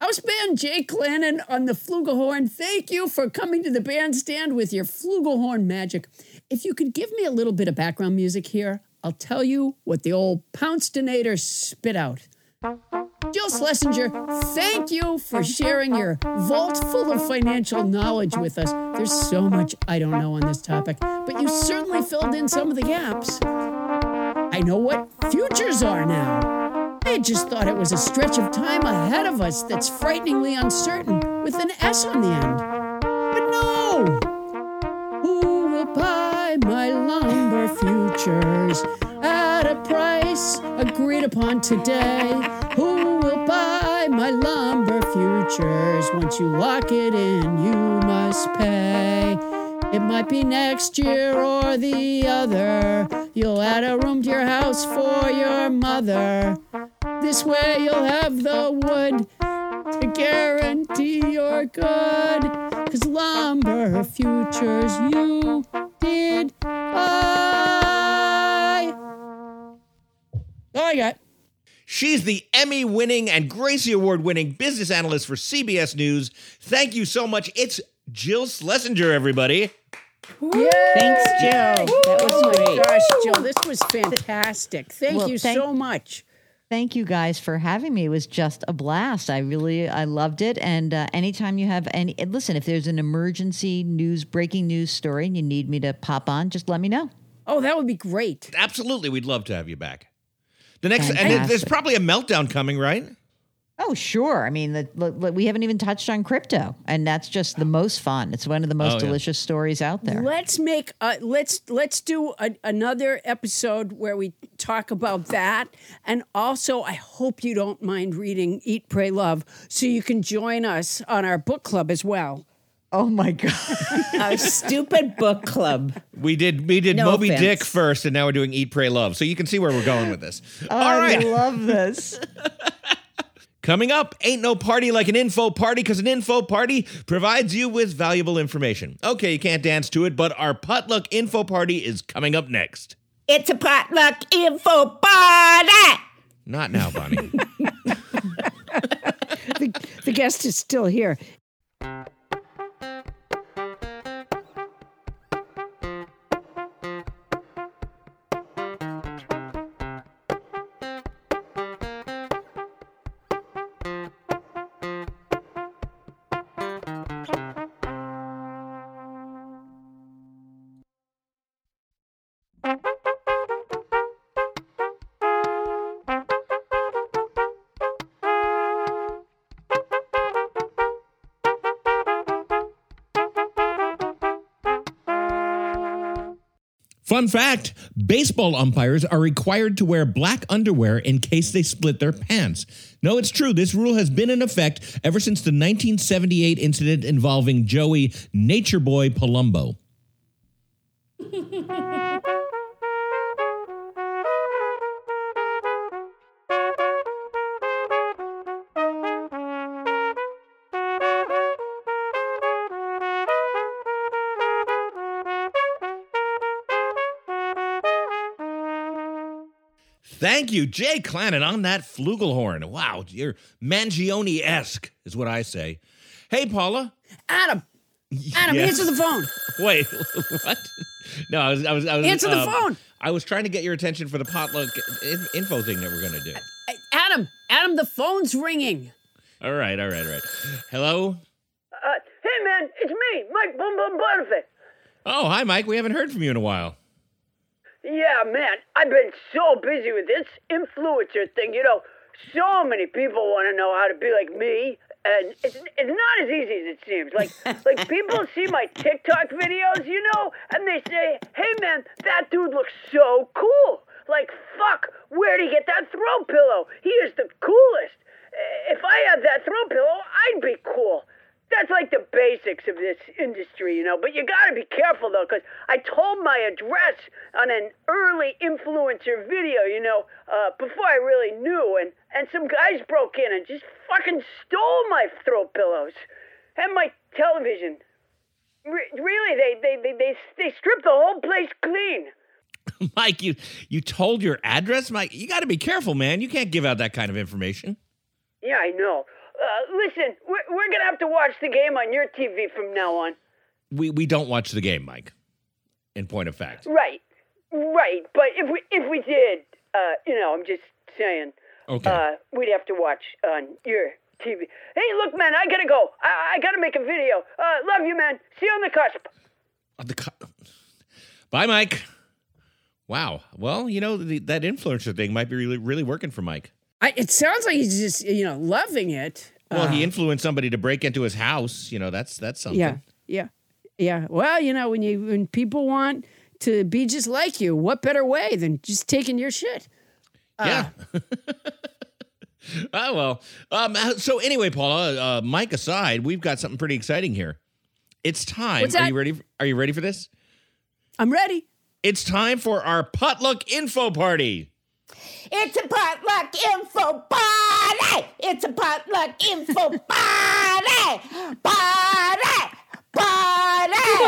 House band Jay Clanin on the flugelhorn. Thank you for coming to the bandstand with your flugelhorn magic. If you could give me a little bit of background music here, I'll tell you what the old Poundstonator spit out. Jill Schlesinger, thank you for sharing your vault full of financial knowledge with us. There's so much I don't know on this topic, but you certainly filled in some of the gaps. I know what futures are now. I just thought it was a stretch of time ahead of us that's frighteningly uncertain, with an S on the end. But no! Who will buy my lumber futures at a price agreed upon today? Who will buy my lumber futures? Once you lock it in, you must pay. It might be next year or the other. You'll add a room to your house for your mother. This way you'll have the wood to guarantee your good. 'Cause lumber futures you did buy. All I got. She's the Emmy-winning and Gracie Award-winning business analyst for CBS News. Thank you so much. It's Jill Schlesinger, everybody. Yay! Thanks, Jill. Woo! That was great. Oh, gosh, Jill, this was fantastic. Thank you so much. Thank you guys for having me. It was just a blast. I loved it. And anytime you have listen, if there's an emergency breaking news story and you need me to pop on, just let me know. Oh, that would be great. Absolutely. We'd love to have you back. And there's probably a meltdown coming, right? Oh, sure. I mean, we haven't even touched on crypto, and that's just the most fun. It's one of the most delicious stories out there. Let's make let's do another episode where we talk about that. And also, I hope you don't mind reading Eat, Pray, Love, so you can join us on our book club as well. Oh, my God. Our stupid book club. We did no Moby offense. Dick first, and now we're doing Eat, Pray, Love. So you can see where we're going with this. All right. I love this. Coming up, ain't no party like an info party, because an info party provides you with valuable information. Okay, you can't dance to it, but our potluck info party is coming up next. It's a potluck info party! Not now, Bonnie. The guest is still here. Fun fact, baseball umpires are required to wear black underwear in case they split their pants. No, it's true. This rule has been in effect ever since the 1978 incident involving Joey Nature Boy Palumbo. Thank you, Jay Clanin, on that flugelhorn. Wow, you're Mangione-esque, is what I say. Hey, Paula. Adam, yes. Answer the phone. Wait, what? No, I was answer the phone. I was trying to get your attention for the potluck info thing that we're going to do. Adam, the phone's ringing. All right. Hello? Hey, man, it's me, Mike Bum Bum Butterfish. Oh, hi, Mike. We haven't heard from you in a while. Yeah, man, I've been so busy with this influencer thing. You know, so many people want to know how to be like me, And it's not as easy as it seems. Like people see my TikTok videos, you know, and they say, hey, man, that dude looks so cool. Like, fuck, where'd he get that throw pillow? He is the coolest. If I had that throw pillow, I'd be cool. That's like the basics of this industry, you know. But you got to be careful, though, because I told my address on an early influencer video, you know, before I really knew. And some guys broke in and just fucking stole my throw pillows and my television. Really, they stripped the whole place clean. Mike, you told your address? Mike, you got to be careful, man. You can't give out that kind of information. Yeah, I know. Listen, we're going to have to watch the game on your TV from now on. We don't watch the game, Mike, in point of fact. Right. But if we did, you know, I'm just saying, okay. We'd have to watch on your TV. Hey, look, man, I got to go. I got to make a video. Love you, man. See you on the cusp. Bye, Mike. Wow. Well, you know, that influencer thing might be really, really working for Mike. It sounds like he's just, you know, loving it. Well, he influenced somebody to break into his house. You know, that's something. Yeah. Well, you know, when people want to be just like you, what better way than just taking your shit? Yeah. Oh, well. So anyway, Paula, Mike aside, we've got something pretty exciting here. It's time. Are you ready? Are you ready for this? I'm ready. It's time for our potluck info party. It's a potluck info party! It's a potluck info party! Party! Party!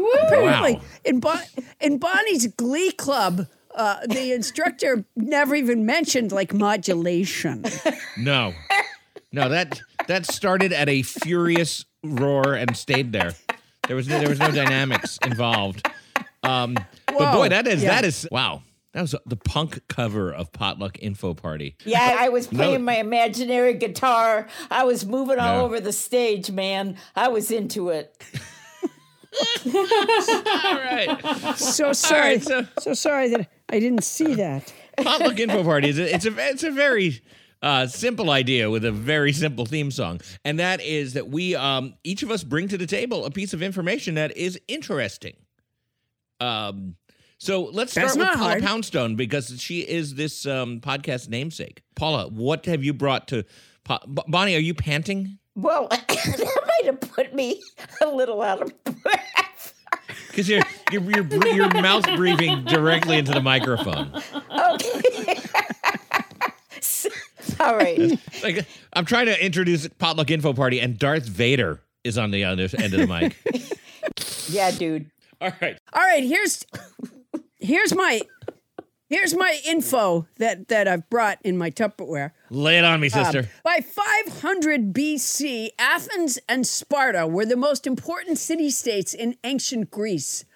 Party! Apparently, wow. In Bonnie's Glee Club, the instructor never even mentioned, like, modulation. No, that started at a furious roar and stayed there. There was no dynamics involved. But boy, that is wow. That was the punk cover of Potluck Info Party. Yeah, I was playing my imaginary guitar. I was moving all over the stage, man. I was into it. All right. So sorry. All right, so sorry that I didn't see that. Potluck Info Party is it's a very simple idea with a very simple theme song, and that is that we each of us bring to the table a piece of information that is interesting. So let's start with Paula Poundstone, because she is this podcast namesake. Paula, what have you brought to Bonnie? Are you panting? Well, that might have put me a little out of breath. Because your mouth breathing directly into the microphone. Okay. All right. Like, I'm trying to introduce Potluck Info Party, and Darth Vader is on the other end of the mic. Yeah, dude. All right. Here's my info that I've brought in my Tupperware. Lay it on me, sister. By 500 BC, Athens and Sparta were the most important city-states in ancient Greece.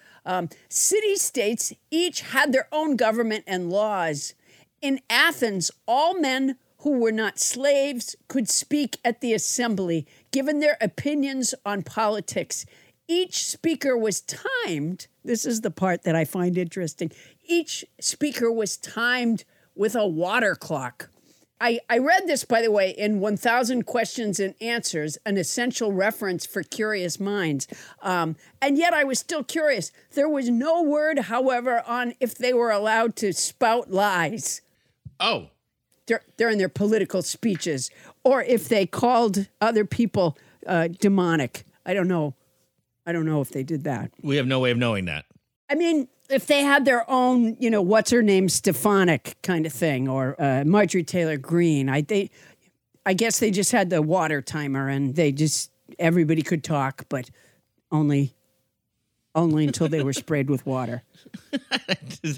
City-states each had their own government and laws. In Athens, all men who were not slaves could speak at the assembly, given their opinions on politics. Each speaker was timed. This is the part that I find interesting. Each speaker was timed with a water clock. I read this, by the way, in 1,000 Questions and Answers, an essential reference for curious minds. And yet I was still curious. There was no word, however, on if they were allowed to spout lies. Oh. During their political speeches, or if they called other people demonic. I don't know if they did that. We have no way of knowing that. I mean, if they had their own, you know, what's-her-name Stefanik kind of thing, or Marjorie Taylor Greene, I guess they just had the water timer, and everybody could talk, but only until they were sprayed with water.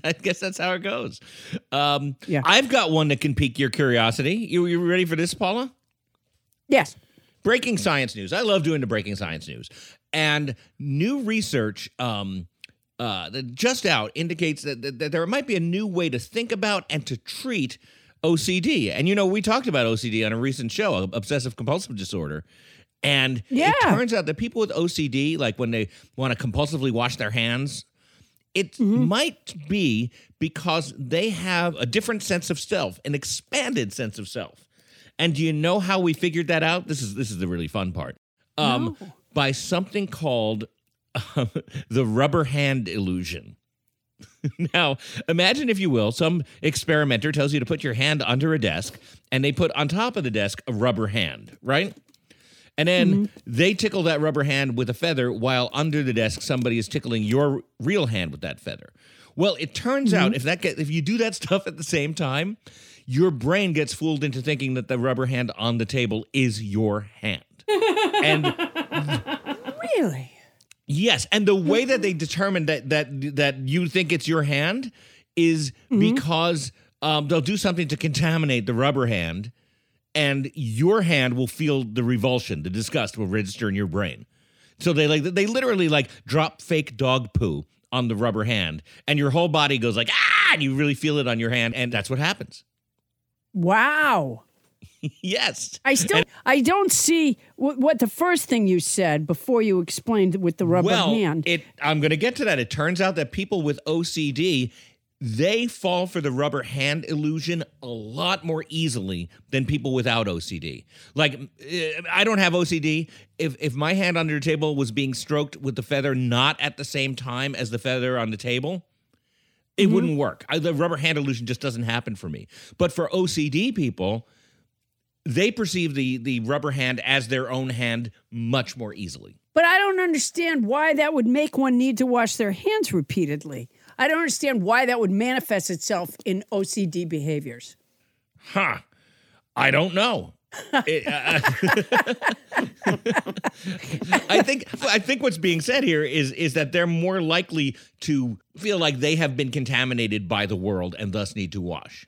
I guess that's how it goes. I've got one that can pique your curiosity. You ready for this, Paula? Yes. Breaking science news. I love doing the breaking science news. And new research just out indicates that there might be a new way to think about and to treat OCD. And, you know, we talked about OCD on a recent show, Obsessive Compulsive Disorder. And it turns out that people with OCD, like when they want to compulsively wash their hands, It might be because they have a different sense of self, an expanded sense of self. And do you know how we figured that out? This is the really fun part. No. By something called the rubber hand illusion. Now, imagine, if you will, some experimenter tells you to put your hand under a desk, and they put on top of the desk a rubber hand, right? And then they tickle that rubber hand with a feather, while under the desk somebody is tickling your real hand with that feather. Well, it turns out if you do that stuff at the same time, your brain gets fooled into thinking that the rubber hand on the table is your hand. And really? Yes, and the way that they determine that you think it's your hand is because they'll do something to contaminate the rubber hand, and your hand will feel the revulsion, the disgust will register in your brain. So they literally drop fake dog poo on the rubber hand, and your whole body goes like, ah, and you really feel it on your hand, and that's what happens. Wow. Yes. I don't see what the first thing you said before you explained with the rubber hand. I'm going to get to that. It turns out that people with OCD, they fall for the rubber hand illusion a lot more easily than people without OCD. Like, I don't have OCD. If my hand under the table was being stroked with the feather not at the same time as the feather on the table, it wouldn't work. The rubber hand illusion just doesn't happen for me. But for OCD people, they perceive the rubber hand as their own hand much more easily. But I don't understand why that would make one need to wash their hands repeatedly. I don't understand why that would manifest itself in OCD behaviors. Huh. I don't know. I think what's being said here is that they're more likely to feel like they have been contaminated by the world and thus need to wash.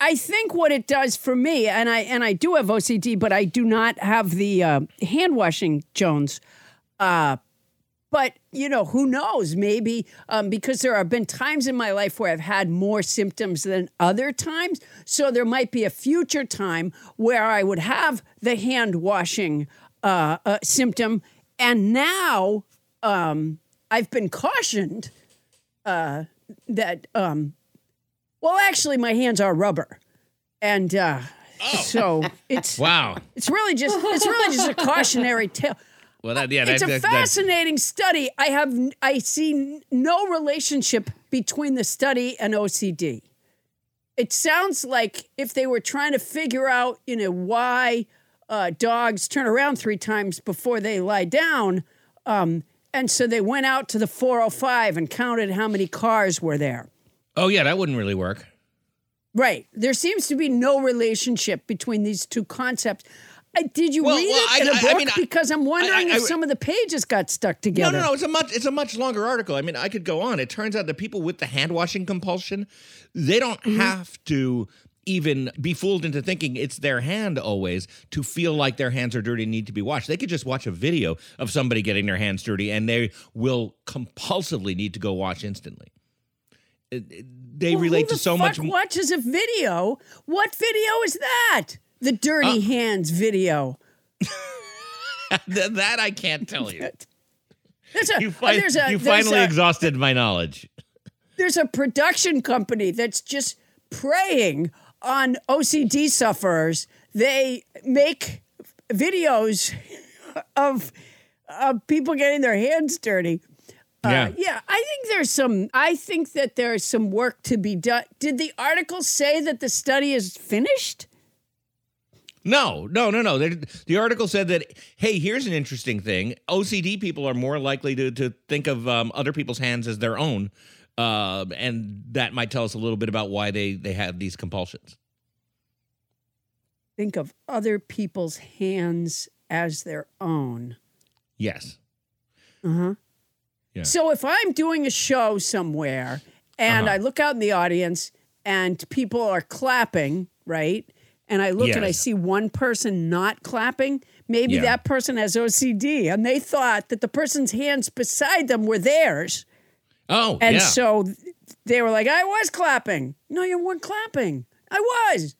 I think what it does for me, and I do have OCD, but I do not have the hand washing Jones. But who knows? Maybe because there have been times in my life where I've had more symptoms than other times, so there might be a future time where I would have the hand washing symptom. And now I've been cautioned that. Well, actually, my hands are rubber, and so it's wow. It's really just a cautionary tale. Well, that's a fascinating study. I see no relationship between the study and OCD. It sounds like if they were trying to figure out, why dogs turn around 3 times before they lie down, and so they went out to the 405 and counted how many cars were there. Oh, yeah, that wouldn't really work. Right. There seems to be no relationship between these two concepts. Did you read it in a book? Because I'm wondering if some of the pages got stuck together. No, it's a much longer article. I mean, I could go on. It turns out that people with the hand-washing compulsion, they don't have to even be fooled into thinking it's their hand always to feel like their hands are dirty and need to be washed. They could just watch a video of somebody getting their hands dirty, and they will compulsively need to go wash instantly. They relate to so much. Who the fuck watches a video? What video is that? The dirty hands video. That I can't tell you. You finally exhausted my knowledge. There's a production company that's just preying on OCD sufferers. They make videos of people getting their hands dirty. I think that there's some work to be done. Did the article say that the study is finished? No. The article said that, hey, here's an interesting thing. OCD people are more likely to think of other people's hands as their own. And that might tell us a little bit about why they have these compulsions. Think of other people's hands as their own. Yes. Uh-huh. Yeah. So if I'm doing a show somewhere and I look out in the audience and people are clapping, right? And I look and I see one person not clapping, maybe that person has OCD and they thought that the person's hands beside them were theirs. Oh, and so they were like, I was clapping. No, you weren't clapping. I was.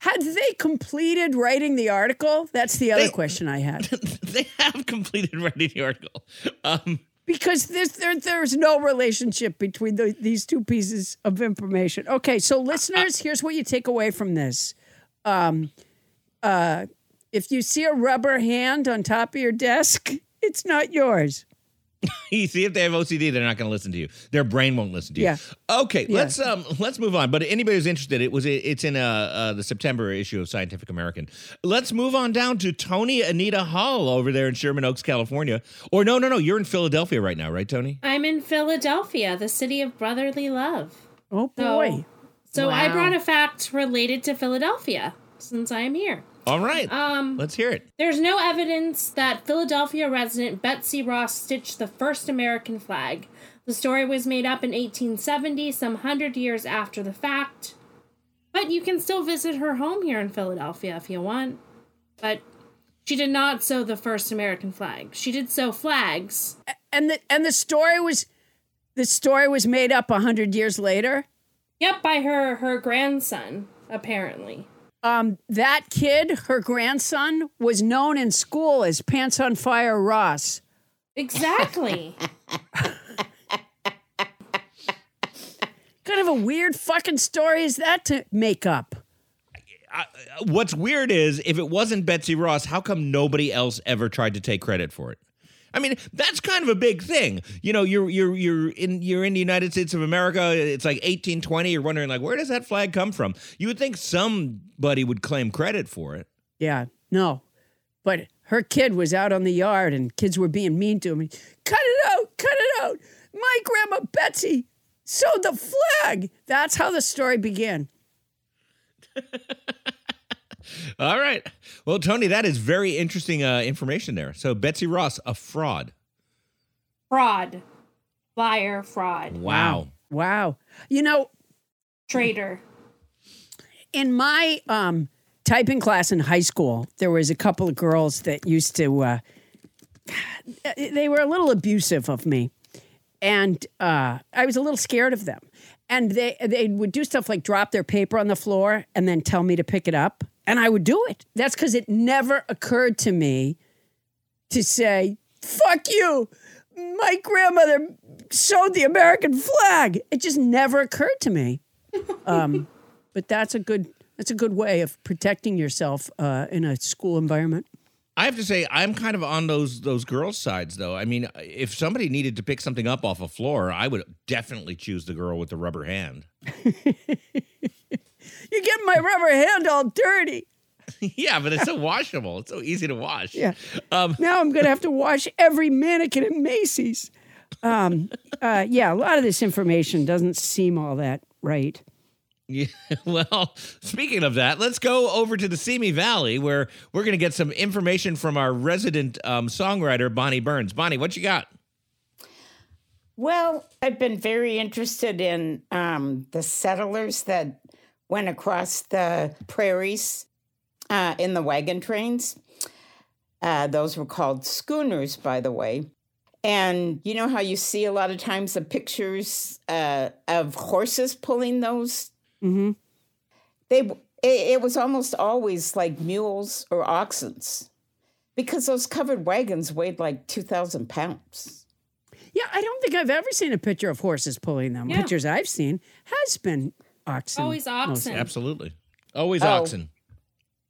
Had they completed writing the article? That's the other question I had. They have completed writing the article. because there's no relationship between these two pieces of information. Okay, so listeners, here's what you take away from this. If you see a rubber hand on top of your desk, it's not yours. You see, if they have OCD, they're not going to listen to you. Their brain won't listen to you. Yeah. Okay, yeah. Let's move on. But anybody who's interested, it's in the September issue of Scientific American. Let's move on down to Tony Anita Hall over there in Sherman Oaks, California. Or no, you're in Philadelphia right now, right, Tony? I'm in Philadelphia, the city of brotherly love. Oh boy! So wow. I brought a fact related to Philadelphia since I am here. All right, let's hear it. There's no evidence that Philadelphia resident Betsy Ross stitched the first American flag. The story was made up in 1870, some 100 years after the fact. But you can still visit her home here in Philadelphia if you want. But she did not sew the first American flag. She did sew flags. And the story was made up 100 years later? Yep, by her grandson, apparently. That kid, her grandson, was known in school as Pants on Fire Ross. Exactly. Kind of a weird fucking story is that to make up? What's weird is, if it wasn't Betsy Ross, how come nobody else ever tried to take credit for it? I mean, that's kind of a big thing. You know, you're in the United States of America. It's like 1820. You're wondering, like, where does that flag come from? You would think somebody would claim credit for it. Yeah, no. But her kid was out on the yard and kids were being mean to him. Cut it out. My grandma Betsy sewed the flag. That's how the story began. All right. Well, Tony, that is very interesting information there. So Betsy Ross, a fraud. Liar, fraud. Wow. You know. Traitor. In my typing class in high school, there was a couple of girls that used to, they were a little abusive of me. And I was a little scared of them. And they would do stuff like drop their paper on the floor and then tell me to pick it up. And I would do it. That's because it never occurred to me to say, fuck you, my grandmother sewed the American flag. It just never occurred to me. But that's a good way of protecting yourself in a school environment. I have to say, I'm kind of on those girls' sides, though. I mean, if somebody needed to pick something up off a floor, I would definitely choose the girl with the rubber hand. You get my rubber hand all dirty. Yeah, but it's so washable. It's so easy to wash. Yeah. Now I'm going to have to wash every mannequin at Macy's. Yeah, a lot of this information doesn't seem all that right. Yeah, well, speaking of that, let's go over to the Simi Valley where we're going to get some information from our resident songwriter, Bonnie Burns. Bonnie, what you got? Well, I've been very interested in the settlers that went across the prairies in the wagon trains. Those were called schooners, by the way. And you know how you see a lot of times the pictures of horses pulling those? Mm-hmm. It was almost always like mules or oxen because those covered wagons weighed like 2,000 pounds. Yeah, I don't think I've ever seen a picture of horses pulling them. Yeah. Pictures I've seen has been oxen. Always oxen. Absolutely. Always oxen.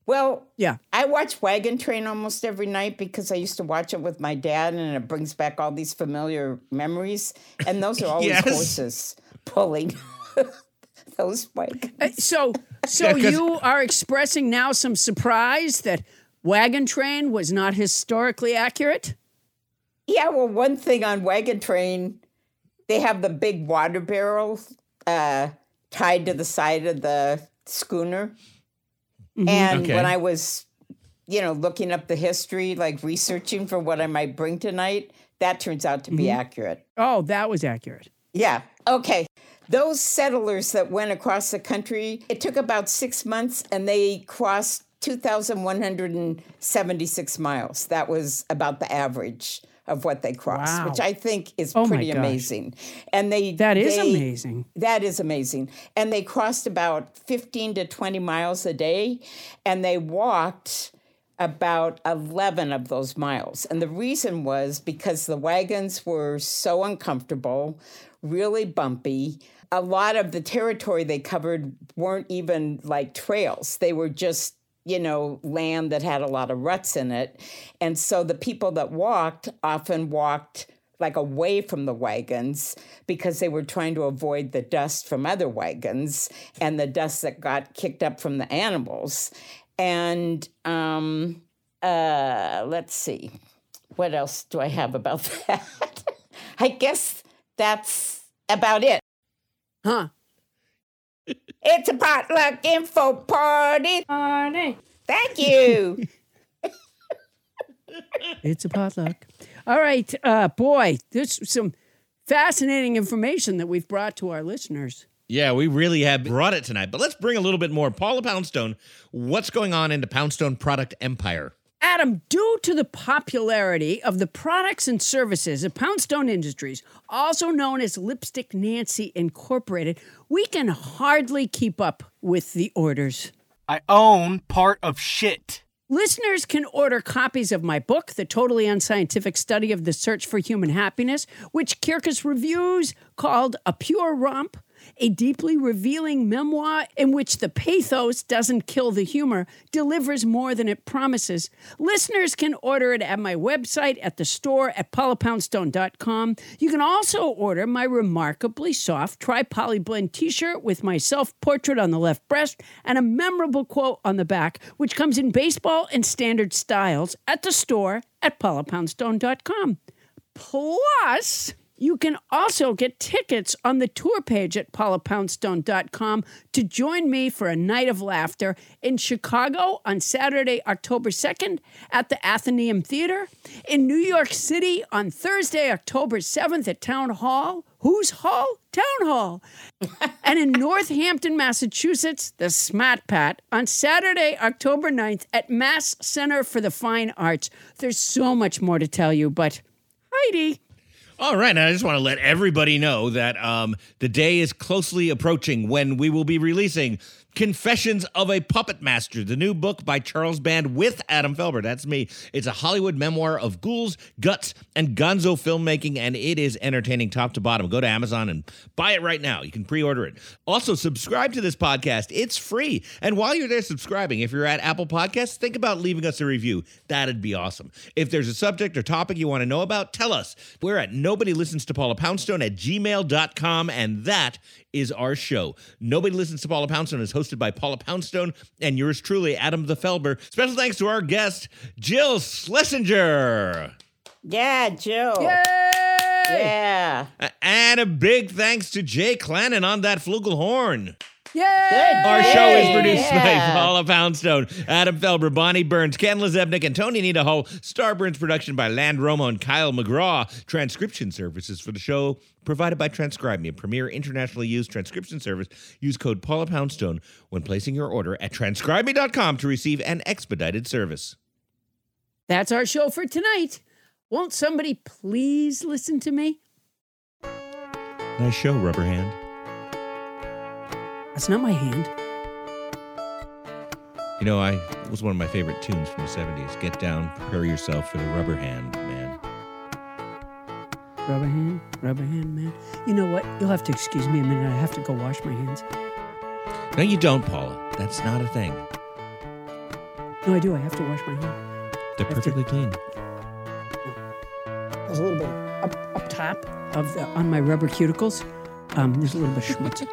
Well, yeah. I watch Wagon Train almost every night because I used to watch it with my dad, and it brings back all these familiar memories. And those are always horses pulling those wagons. So you are expressing now some surprise that Wagon Train was not historically accurate? Yeah, well, one thing on Wagon Train, they have the big water barrel tied to the side of the schooner. Mm-hmm. And when I was, looking up the history, like researching for what I might bring tonight, that turns out to be accurate. Oh, that was accurate. Yeah. Okay. Those settlers that went across the country, it took about 6 months and they crossed 2,176 miles. That was about the average of what they crossed, which I think is pretty amazing. And amazing. That is amazing. And they crossed about 15 to 20 miles a day, and they walked about 11 of those miles. And the reason was because the wagons were so uncomfortable, really bumpy. A lot of the territory they covered weren't even like trails. They were just, you know, land that had a lot of ruts in it. And so the people that walked often walked like away from the wagons because they were trying to avoid the dust from other wagons and the dust that got kicked up from the animals. And let's see, what else do I have about that? I guess that's about it. Huh. It's a potluck info party. Party. Thank you. It's a potluck. All right, boy, there's some fascinating information that we've brought to our listeners. Yeah, we really have brought it tonight, but let's bring a little bit more. Paula Poundstone, what's going on in the Poundstone product empire? Adam, due to the popularity of the products and services of Poundstone Industries, also known as Lipstick Nancy Incorporated, we can hardly keep up with the orders. I own part of shit. Listeners can order copies of my book, The Totally Unscientific Study of the Search for Human Happiness, which Kirkus reviews called A Pure Romp, a deeply revealing memoir in which the pathos doesn't kill the humor, delivers more than it promises. Listeners can order it at my website, at the store, at paulapoundstone.com. You can also order my remarkably soft tri-poly blend t-shirt with my self-portrait on the left breast and a memorable quote on the back, which comes in baseball and standard styles, at the store, at paulapoundstone.com. Plus, you can also get tickets on the tour page at paulapoundstone.com to join me for a night of laughter in Chicago on Saturday, October 2nd at the Athenaeum Theater, in New York City on Thursday, October 7th at Town Hall. Whose hall? Town Hall. And in Northampton, Massachusetts, the Smat Pat, on Saturday, October 9th at Mass Center for the Fine Arts. There's so much more to tell you, but Heidi... All right, and I just want to let everybody know that the day is closely approaching when we will be releasing Confessions of a Puppet Master, the new book by Charles Band with Adam Felber. That's me. It's a Hollywood memoir of ghouls, guts, and gonzo filmmaking, and it is entertaining top to bottom. Go to Amazon and buy it right now. You can pre-order it. Also, subscribe to this podcast. It's free. And while you're there subscribing, if you're at Apple Podcasts, think about leaving us a review. That'd be awesome. If there's a subject or topic you want to know about, tell us. We're at NobodyListensToPaulaPoundstone@gmail.com, and that is our show. Nobody Listens to Paula Poundstone is hosted by Paula Poundstone and yours truly, Adam the Felber. Special thanks to our guest, Jill Schlesinger. Yeah, Jill. Yay! Yeah. And a big thanks to Jay Clanin on that flugelhorn. Yay! Our show is produced by Paula Poundstone, Adam Felber, Bonnie Burns, Ken Lezebnik, and Tony Anita Hall. Star Burns production by Land Romo and Kyle McGraw. Transcription services for the show provided by TranscribeMe, a premier internationally used transcription service. Use code Paula Poundstone when placing your order at TranscribeMe.com to receive an expedited service. That's our show for tonight. Won't somebody please listen to me? Nice show, Rubberhand. That's not my hand. You know, it was one of my favorite tunes from the 70s. Get down, prepare yourself for the rubber hand, man. Rubber hand, man. You know what? You'll have to excuse me a minute. I have to go wash my hands. No, you don't, Paula. That's not a thing. No, I do. I have to wash my hands. They're perfectly clean. There's a little bit up top of on my rubber cuticles. There's a little bit of schmutz.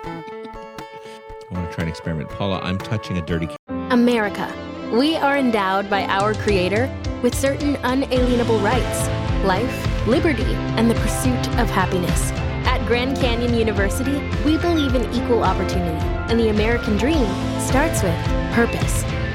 I want to try an experiment. Paula, I'm touching a dirty... America. We are endowed by our Creator with certain unalienable rights, life, liberty, and the pursuit of happiness. At Grand Canyon University, we believe in equal opportunity, and the American dream starts with purpose.